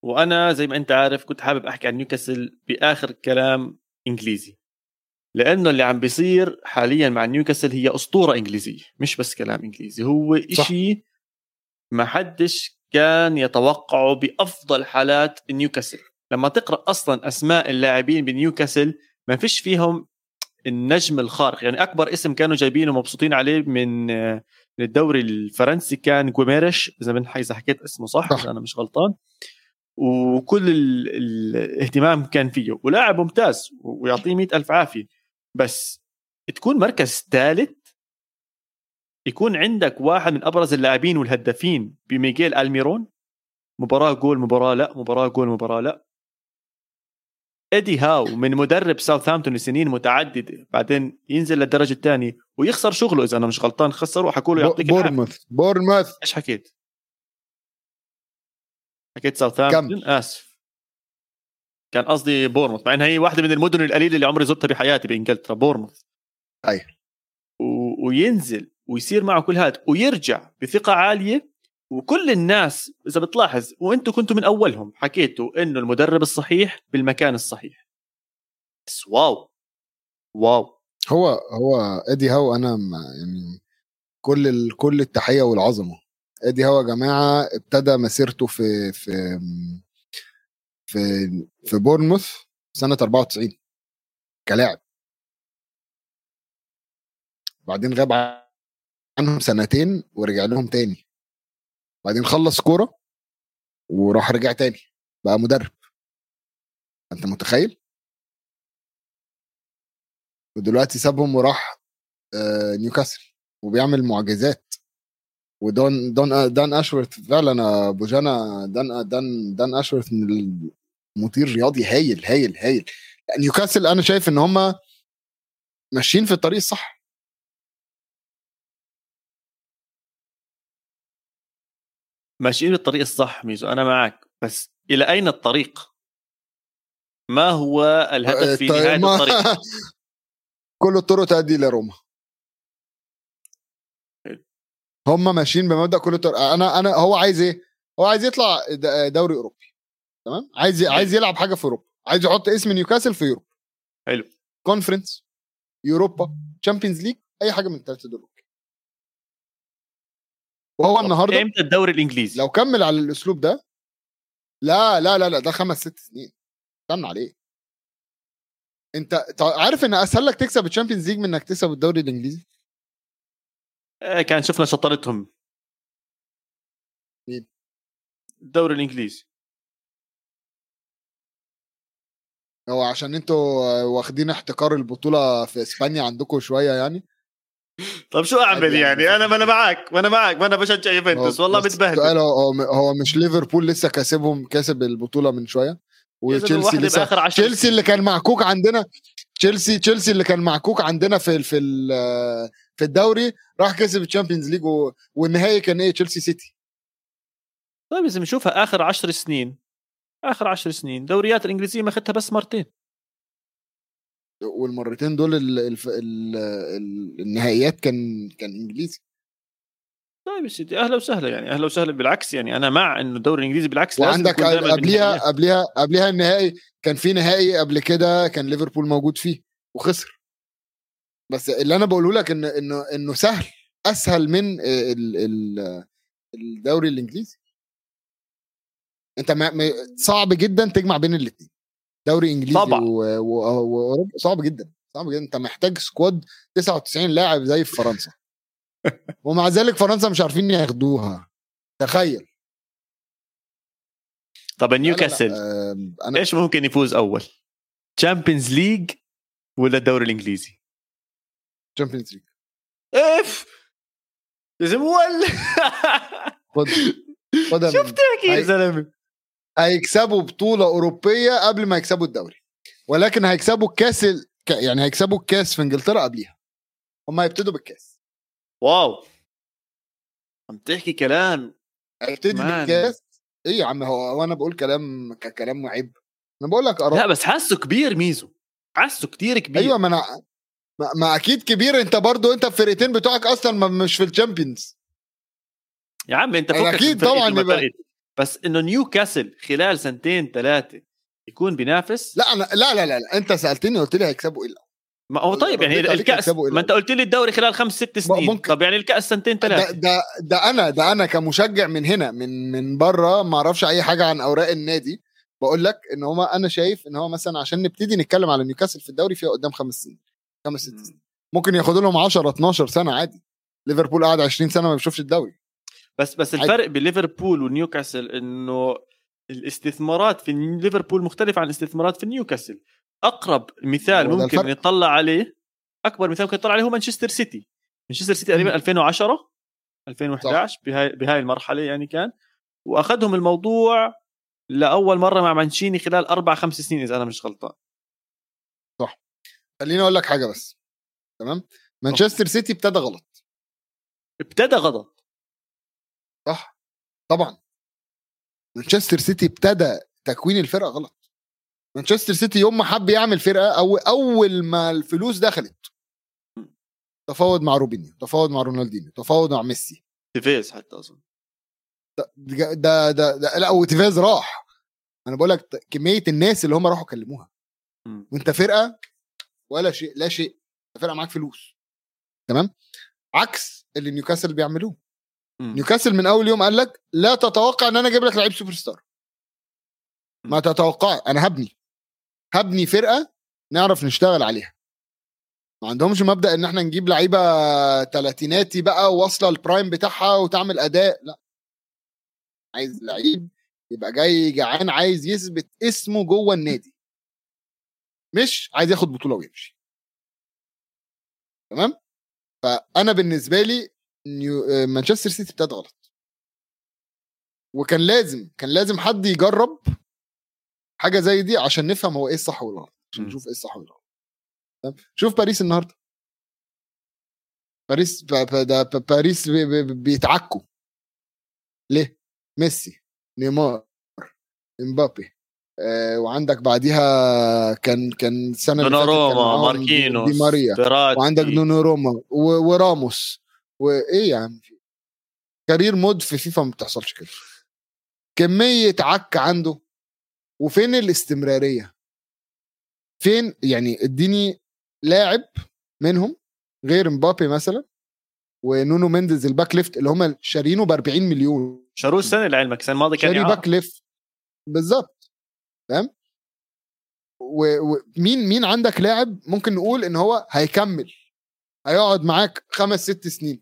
وأنا زي ما أنت عارف كنت حابب أحكي عن نيوكاسل بآخر كلام إنجليزي، لأنه اللي عم بيصير حاليا مع نيوكاسل هي أسطورة إنجليزية، مش بس كلام إنجليزي. هو إشي ما حدش كان يتوقعه. بأفضل حالات نيوكاسل لما تقرأ أصلا أسماء اللاعبين بنيوكاسل ما فيش فيهم النجم الخارق يعني. أكبر اسم كانوا جايبينه مبسوطين عليه من الدوري الفرنسي كان جوميرش، إذا حكيت اسمه صح أنا مش غلطان. وكل الاهتمام كان فيه، ولاعب ممتاز ويعطيه 100,000 عافية. بس تكون مركز ثالث يكون عندك واحد من أبرز اللاعبين والهدافين بميغيل ألميرون، مباراة جول مباراة لا، مباراة جول مباراة لا. إدي هاو من مدرب ساوثهامبتون لسنين متعددة، بعدين ينزل للدرجة الثانية ويخسر شغله، إذا أنا مش غلطان خسره وحكوا له يعطيك بورموث. إيش حكيت ساوثهامبتون؟ آسف، كان قصدي بورموث، مع إن هي واحدة من المدن القليلة اللي عمري زرتها بحياتي بإنجلترا، بورموث. أي وينزل ويصير معه كل هاد ويرجع بثقة عالية، وكل الناس إذا بتلاحظ وإنتوا كنتوا من أولهم حكيتوا إنه المدرب الصحيح بالمكان الصحيح. بس واو هو إدي هاو، أنا يعني كل التحية والعظمة. إدي هاو يا جماعة ابتدى مسيرته في بورنموث سنة 94 كلاعب، بعدين غاب عنهم سنتين ورجع لهم تاني، بعدين خلص كورة وراح رجع تاني بقى مدرب. أنت متخيل؟ ودلوقتي سابهم وراح نيوكاسل وبيعمل معجزات. ودون دون دان أشورث فعلا أبو جانا، دان أشورث من المطير رياضي هايل هايل هايل. نيوكاسل أنا شايف إن هم ماشيين في الطريق الصح. ماشيين بالطريق الصح ميزو، أنا معك، بس إلى أين الطريق؟ ما هو الهدف في نهاية الطريق؟ كل الطرق تؤدي لروما. هم ماشيين بمبدأ كل الطرق. أنا هو عايز إيه؟ هو عايز يطلع دوري أوروبي، تمام؟ عايز يلعب حاجة في أوروبا، عايز يحط اسم نيوكاسل في أوروبا. حلو. كونفرنس، يوروبا، تشامبيونز ليج، أي حاجة من الثلاثة دول. وهو النهارده امتى الدوري الانجليزي لو كمل على الاسلوب ده؟ لا لا لا لا، ده 5-6 سنين استنى عليه. انت عارف ان اسهل لك تكسب الشامبيونز ليج من انك تكسب الدوري الانجليزي؟ كان شفنا شطارتهم الدوري الانجليزي، هو عشان انتوا واخدين احتكار البطوله في اسبانيا عندكم شويه يعني. طب شو أعمل يعني؟ أنا معاك وأنا بشجع يوفنتوس، والله بتبهدل. هو مش ليفربول لسه كسب البطولة من شوية، وتشيلسي لسه. تشيلسي اللي كان معكوك عندنا، تشيلسي اللي كان معكوك عندنا في الدوري راح كسب الشامبيونز ليج، والنهاية كان إيه؟ تشيلسي سيتي. طيب لازم نشوفها آخر 10 سنين دوريات الإنجليزية ما خدتها بس مرتين، والمرتين دول النهائيات كان انجليزي. طيب يا سيدي اهلا وسهلا. بالعكس يعني انا مع انه الدوري الانجليزي بالعكس، وعندك قبلها النهائي كان في نهائي قبل كده كان ليفربول موجود فيه وخسر. بس اللي انا بقوله لك انه اسهل من الدوري الانجليزي. انت صعب جدا تجمع بين الاثنين، دوري انجليزي واوروبا صعب جدا. انت محتاج سكواد 99 لاعب زي في فرنسا، ومع ذلك فرنسا مش عارفين ياخدوها، تخيل. طب نيوكاسل ايش ممكن يفوز اول، تشامبيونز ليج ولا الدوري الانجليزي؟ تشامبيونز ليج. اف لازم ولا خد شفت اكيد يا زلمه، هيكسبوا بطولة أوروبية قبل ما يكسبوا الدوري، ولكن هيكسبوا الكاس يعني هيكسبوا الكاس في إنجلترا قبلها. هم هيبتدوا بالكاس. واو، عم تحكي كلام. هيبتدوا بالكاس. إيه يا عم، هو أنا بقول كلام كلام معيب؟ أنا بقول لك لا، بس حاسه كبير ميزو، حاسه كتير كبير. أيوة، ما أنا ما أكيد كبير. أنت برضو أنت فرقتين بتوعك أصلا مش في الشامبيونز يا عم، أنت فكك. أكيد طبعا، بس إنه نيوكاسل خلال 2-3 يكون بينافس. لا أنا لا لا لا أنت سألتني قلت لي هيكسبوا إيه؟ ما هو طيب يعني الكأس، ما أنت قلت لي الدوري خلال 5-6 سنين. طب يعني الكأس 2-3. ده أنا كمشجع من هنا من برا ما أعرفش أي حاجة عن أوراق النادي، بقول لك إن هما أنا شايف إن هو مثلا عشان نبتدي نتكلم على نيوكاسل في الدوري فيها قدام 5-6 سنين، ممكن ياخدوا لهم 10-12 سنة عادي. ليفربول قاعد 20 سنة ما بيشوفش الدوري. بس الفرق بين ليفربول ونيوكاسل انه الاستثمارات في ليفربول مختلفة عن الاستثمارات في نيوكاسل. أقرب مثال ممكن نطلع عليه، أكبر مثال ممكن نطلع عليه هو مانشستر سيتي. مانشستر سيتي تقريبا 2010 2011 بهاي المرحلة يعني كان، وأخذهم الموضوع لأول مرة مع مانشيني خلال 4-5 سنين إذا أنا مش غلطان. صح. خليني أقول لك حاجة بس، تمام؟ مانشستر سيتي ابتدى غلط. صح طبعا. مانشستر سيتي ابتدى تكوين الفرقة غلط. مانشستر سيتي يوم ما حب يعمل فرقة، أو أول ما الفلوس دخلت تفاوض مع روبينيو، تفاوض مع رونالدينيو، تفاوض مع ميسي، تيفيز حتى أصلا ده ده لا، وتيفيز راح. أنا بقولك كمية الناس اللي هم راحوا كلموها، وانت فرقة ولا شيء، لا شيء، فرقة معاك فلوس، تمام؟ عكس اللي نيوكاسل بيعملوه. نيوكاسل من أول يوم قال لك لا تتوقع أن أنا جايب لك لعيب سوبر ستار، ما تتوقع، أنا هبني فرقة نعرف نشتغل عليها. ما عندهمش مبدأ إن احنا نجيب لعيبة تلاتيناتي بقى وواصلة البرايم بتاعها وتعمل أداء، لا، عايز لعيب يبقى جاي جعان، عايز يثبت اسمه جوه النادي، مش عايز ياخد بطولة ويمشي، تمام؟ فأنا بالنسبة لي مانشستر سيتي ابتدى غلط، وكان لازم حد يجرب حاجة زي دي عشان نفهم هو ايه الصح والغلط، عشان نشوف ايه الصح والغلط. شوف باريس النهاردة، باريس بيتعكوا ليه؟ ميسي، نيمار، امبابي، وعندك بعديها كان سنة دوناروما، ماركينوس، دي ماريا، وعندك دوناروما وراموس، وايه يا عم، كارير مود في فيفا ما بتحصلش كده، كمية عك عنده. وفين الاستمرارية؟ فين يعني؟ اديني لاعب منهم غير مبابي مثلا ونونو مينديز الباك ليفت اللي هم شارينه ب40 مليون، شاروه السنة لعلمك، السنة الماضية كان شاري باك ليفت بالظبط، تمام؟ ومين عندك لاعب ممكن نقول ان هو هيكمل هيقعد معاك 5-6 سنين؟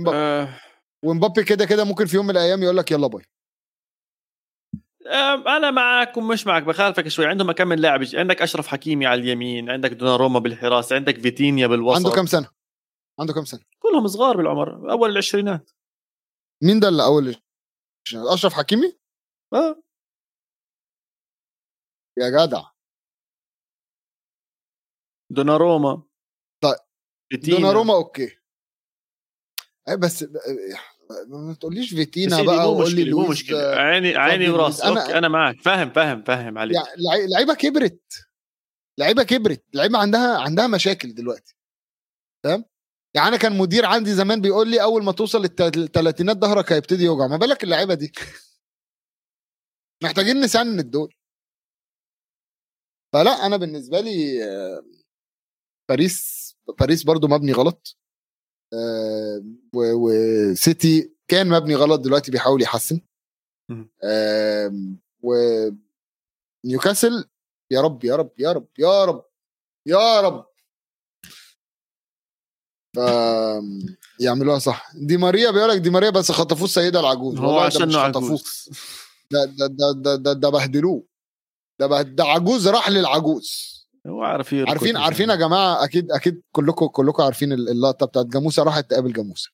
مبابي. ومبابي كده ممكن في يوم من الايام يقول لك يلا باي. أنا معك ومش معك، بخالفك شوي. عندهم أكمل لاعب، عندك أشرف حكيمي على اليمين، عندك دوناروما بالحراسة، عندك فيتينيا بالوسط. عنده كم سنة؟ كلهم صغار بالعمر، أول العشرينات. مين ده اللي أول العشرينات؟ أشرف حكيمي؟ يا جدع، دوناروما. طيب دوناروما أوكي، بس ما تقوليش فيتينا بقى وقولي لويس، عيني وراس. أنا معاك، فاهم عليك. يعني لعيبة كبرت، لعيبة عندها مشاكل دلوقتي، تمام؟ يعني أنا كان مدير عندي زمان بيقول لي أول ما توصل التلاتينات ظهرك هيبتدي يوجع، ما بالك اللعيبة دي محتاجين نسند دول. فلا، أنا بالنسبة لي باريس برضو مبني غلط، وسيتي كان مبني غلط، دلوقتي بيحاول يحسن، ونيوكاسل يا رب يا رب يا رب يا رب يا رب يعملوها صح. دي ماريا بيقولك دي ماريا بس خطفوه السيدة العجوز، هو عشان خطفوه ده بهدلوه، ده عجوز راح للعجوز، هو عارفين يا جماعه، اكيد كلكم عارفين اللقطه بتاعت جاموسه راحت تقابل جاموسه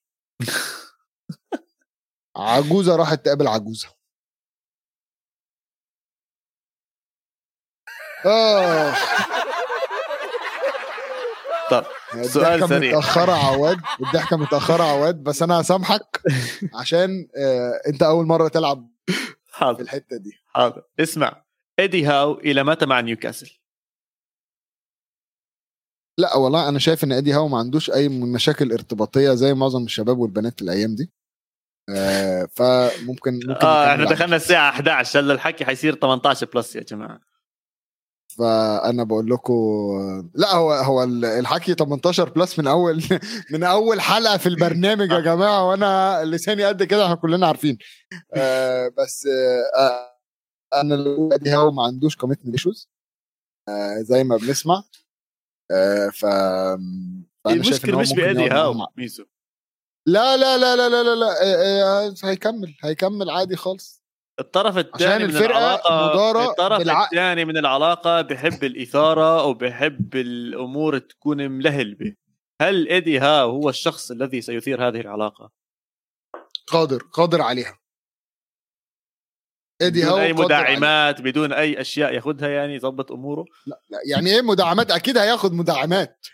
عجوزه راحت تقابل عجوزه. طب سؤال سريع، الضحكه متاخره عواد، بس انا هسامحك عشان انت اول مره تلعب في الحته دي. حاضر، اسمع. إيدي هاو الى متى مع نيوكاسل؟ لا والله انا شايف ان ادي هاو ما عندوش اي مشاكل ارتباطيه زي معظم الشباب والبنات الايام دي، فممكن احنا دخلنا الساعه 11، هلا الحكي هيصير 18 بلس يا جماعه، فانا بقول لكم لا، هو الحكي 18 بلس من اول حلقه في البرنامج يا جماعه، وانا لساني قد كده، احنا كلنا عارفين. بس انا ادي هاو ما عندوش كوميتمنت ايشوز زي ما بنسمع، فأنا شايف إنه مش بأدي هاو. لا هيكمل عادي خالص، الطرف الثاني من العلاقة، الطرف الثاني من العلاقة بحب الإثارة وبحب الأمور تكون ملهلبة. هل إيدي هاو هو الشخص الذي سيثير هذه العلاقة؟ قادر عليها إيدي هاو، بدون أي مداعمات، بدون أي أشياء ياخدها يعني يضبط أموره. لا يعني إيه مداعمات؟ أكيد هياخد مداعمات.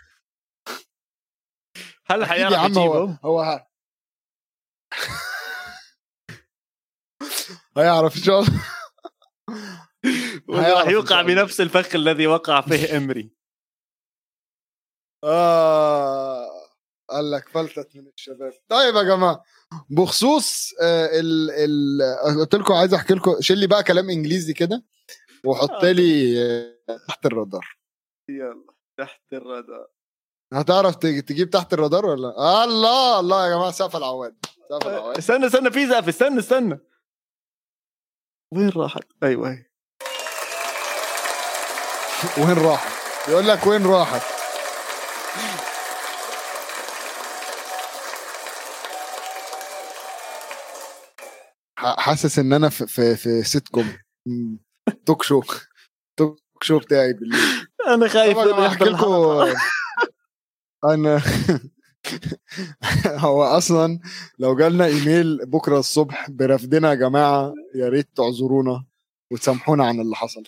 هل حيعرف يجيبهم؟ هو هيعرف إن شاء الله، راح يوقع بنفس الفخ الذي وقع فيه إمري. قال لك فلتت من الشباب. طيب يا جماعة، بخصوص قلت لكم عايز أحكي لكم شيلي بقى كلام إنجليزي كده وحط لي تحت الرادار. يلا تحت الرادار، هتعرف تجيب تحت الرادار ولا؟ الله يا جماعة، سقف العواد. استنى في زقف، استنى وين راحت؟ بيقول لك وين راحت. حاسس ان انا في سيتكم توك شو بتاعي بالليل. انا خايف انا هو اصلا لو جالنا ايميل بكره الصبح برفدنا يا جماعه، يا ريت تعذرونا وتسامحونا عن اللي حصل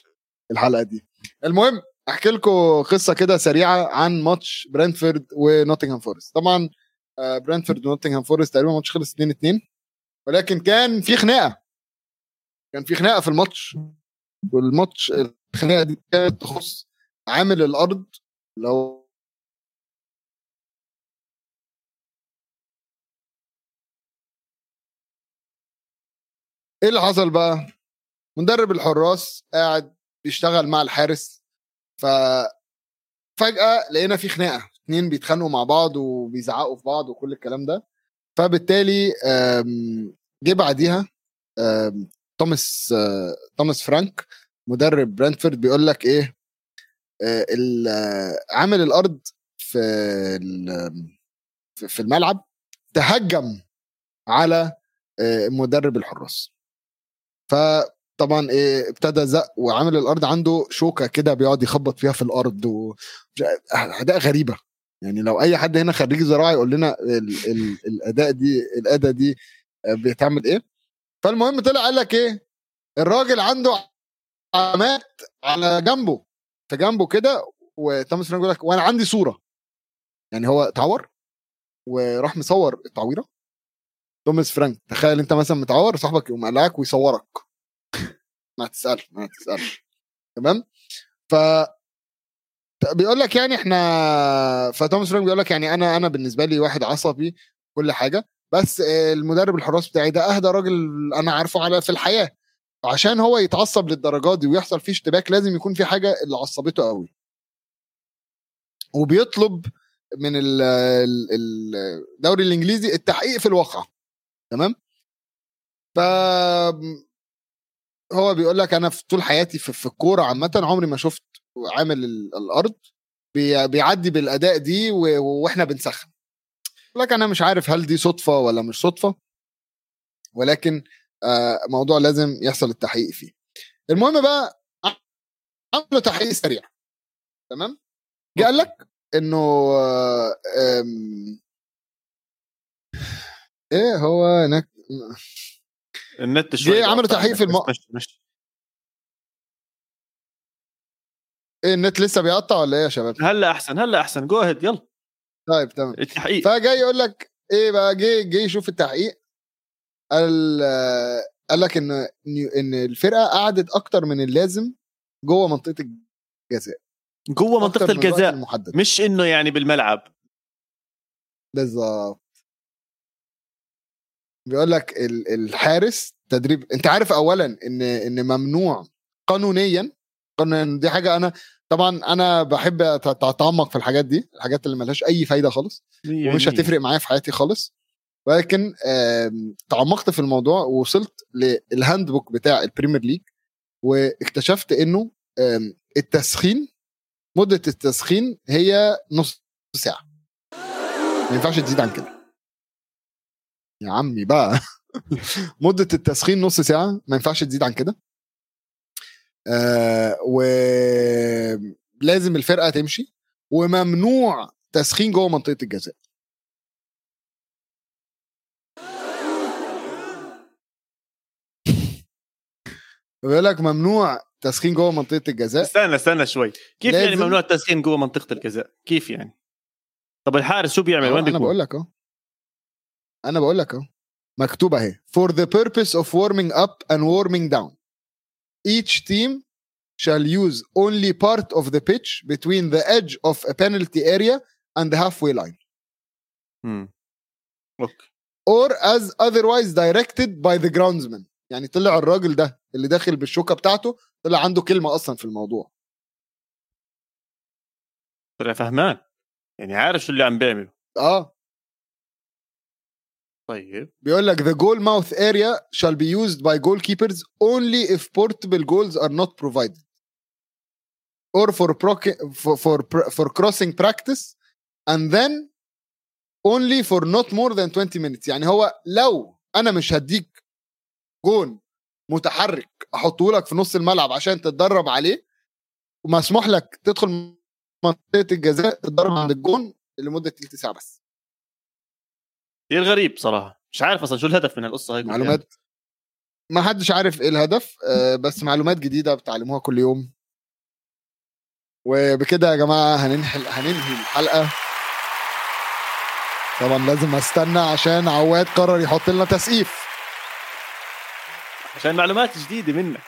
الحلقه دي. المهم احكي لكم قصه كده سريعه عن ماتش برينتفورد ونوتنغهام فورست. طبعا برينتفورد ونوتنغهام فورست تقريبا ماتش خلص 2-2، ولكن كان في خناقه في الماتش. والماتش الخناقه دي كانت تخص عامل الارض اللي هو ايه اللي حصل بقى. مدرب الحراس قاعد بيشتغل مع الحارس، ففجأة لقينا في خناقة، اتنين بيتخانقوا مع بعض وبيزعقوا في بعض وكل الكلام ده. فبالتالي جه بعديها توماس فرانك مدرب برينتفورد بيقول لك ايه، عامل الارض في الملعب تهجم على مدرب الحراس. فطبعا ايه ابتدى زق، وعامل الارض عنده شوكه كده بيقعد يخبط فيها في الارض، واداء غريبه. يعني لو اي حد هنا خريج زراعه يقول لنا الاداه دي بيتعمل ايه. فالمهم طلع قال لك ايه، الراجل عنده علامات على جنبه، في جنبه كده. وتامس فرانك يقول لك وانا عندي صوره، يعني هو اتعور وراح مصور التعويره. توماس فرانك، تخيل انت مثلا متعور صاحبك يقوم قلعك ويصورك، ما تسألش تمام. ف بيقول لك يعني احنا، فتوماس فرانك بيقول لك يعني انا بالنسبه لي واحد عصبي كل حاجه، بس المدرب الحراس بتاعي ده اهدى راجل انا عارفه على في الحياه، عشان هو يتعصب للدرجات دي ويحصل فيه اشتباك لازم يكون في حاجه اللي عصبته قوي. وبيطلب من الدوري الانجليزي التحقيق في الواقع، تمام. فهو بيقول لك انا في طول حياتي في الكوره عامه عمري ما شفت عامل الارض بيعدي بالاداء دي واحنا بنسخن. بيقول لك انا مش عارف هل دي صدفه ولا مش صدفه، ولكن موضوع لازم يحصل التحقيق فيه. المهم بقى عملوا تحقيق سريع، تمام. جه قال لك انه ايه هو هناك النت شويه، عملوا تحقيق في ايه النت لسه بيقطع ولا ايه يا شباب؟ هلا احسن جو اهيد، يلا طيب تمام. التحقيق فجاي يقول لك ايه بقى، جه يشوف التحقيق. قال لك ان الفرقه قعدت اكتر من اللازم جوه منطقه الجزاء المحدد. مش انه يعني بالملعب بالظبط. بيقول لك الحارس تدريب، انت عارف اولا ان ممنوع قانونيا. دي حاجه انا طبعا انا بحب اتعمق في الحاجات دي، الحاجات اللي ملهاش اي فايده خالص يعني، ومش هتفرق معايا في حياتي خالص. ولكن تعمقت في الموضوع ووصلت للهاند بوك بتاع البريمير ليج، واكتشفت انه مده التسخين هي نص ساعه، ما ينفعش تزيد عن كده. يا عمي بقى مدة التسخين نص ساعة ما ينفعش تزيد عن كده. ولازم الفرقة تمشي وممنوع تسخين جوه منطقة الجزاء. بيقولك ممنوع تسخين جوه منطقة الجزاء. استنى شوي. كيف يعني ممنوع التسخين جوه منطقة الجزاء؟ كيف يعني؟ طب الحارس شو بيعمل؟ وين بيكون؟ أنا بقولك مكتوبة هي for the purpose of warming up and warming down each team shall use only part of the pitch between the edge of a penalty area and the halfway line okay. or as otherwise directed by the groundsman. يعني طلع الراجل ده اللي داخل بالشوكة بتاعته طلع عنده كلمة أصلا في الموضوع، طلع فهمان يعني عارف شو اللي عم بيعمله. طيب بيقول لك the goal mouth area shall be used by goalkeepers only if portable goals are not provided or for crossing practice and then only for not more than 20 minutes. يعني هو لو أنا مش هديك جون متحرك أحطه لك في نص الملعب عشان تتدرب عليه وما اسمح لك تدخل منطقة الجزاء تتدرب عند الجون لمدة 3 ساعة بس. دي الغريب صراحة، مش عارف أصلا شو الهدف من القصة هيك. معلومات يعني. ما حدش عارف إيه الهدف، بس معلومات جديدة بتعلموها كل يوم. وبكده يا جماعة هننهي الحلقة. طبعا لازم أستنى عشان عواد قرر يحط لنا تسقيف عشان معلومات جديدة منك.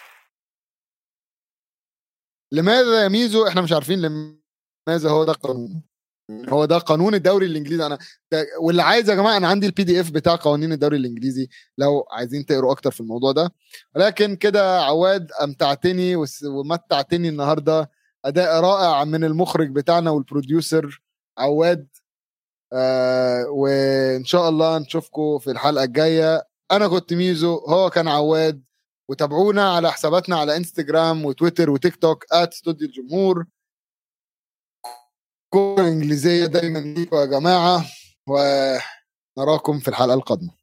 لماذا يا ميزو؟ إحنا مش عارفين لماذا. هو ده قانون، هو ده قانون الدوري الانجليزي. انا واللي عايز يا جماعه انا عندي البي دي اف بتاع قوانين الدوري الانجليزي لو عايزين تقروا اكتر في الموضوع ده. ولكن كده عواد امتعتني ومتعتني النهارده، اداء رائع من المخرج بتاعنا والبروديوسر عواد. وان شاء الله نشوفكم في الحلقه الجايه. انا كنت ميزو، هو كان عواد، وتابعونا على حساباتنا على انستجرام وتويتر وتيك توك @استوديو الجمهور. كورة إنجليزية دايما ليكم يا جماعة، ونراكم في الحلقة القادمة.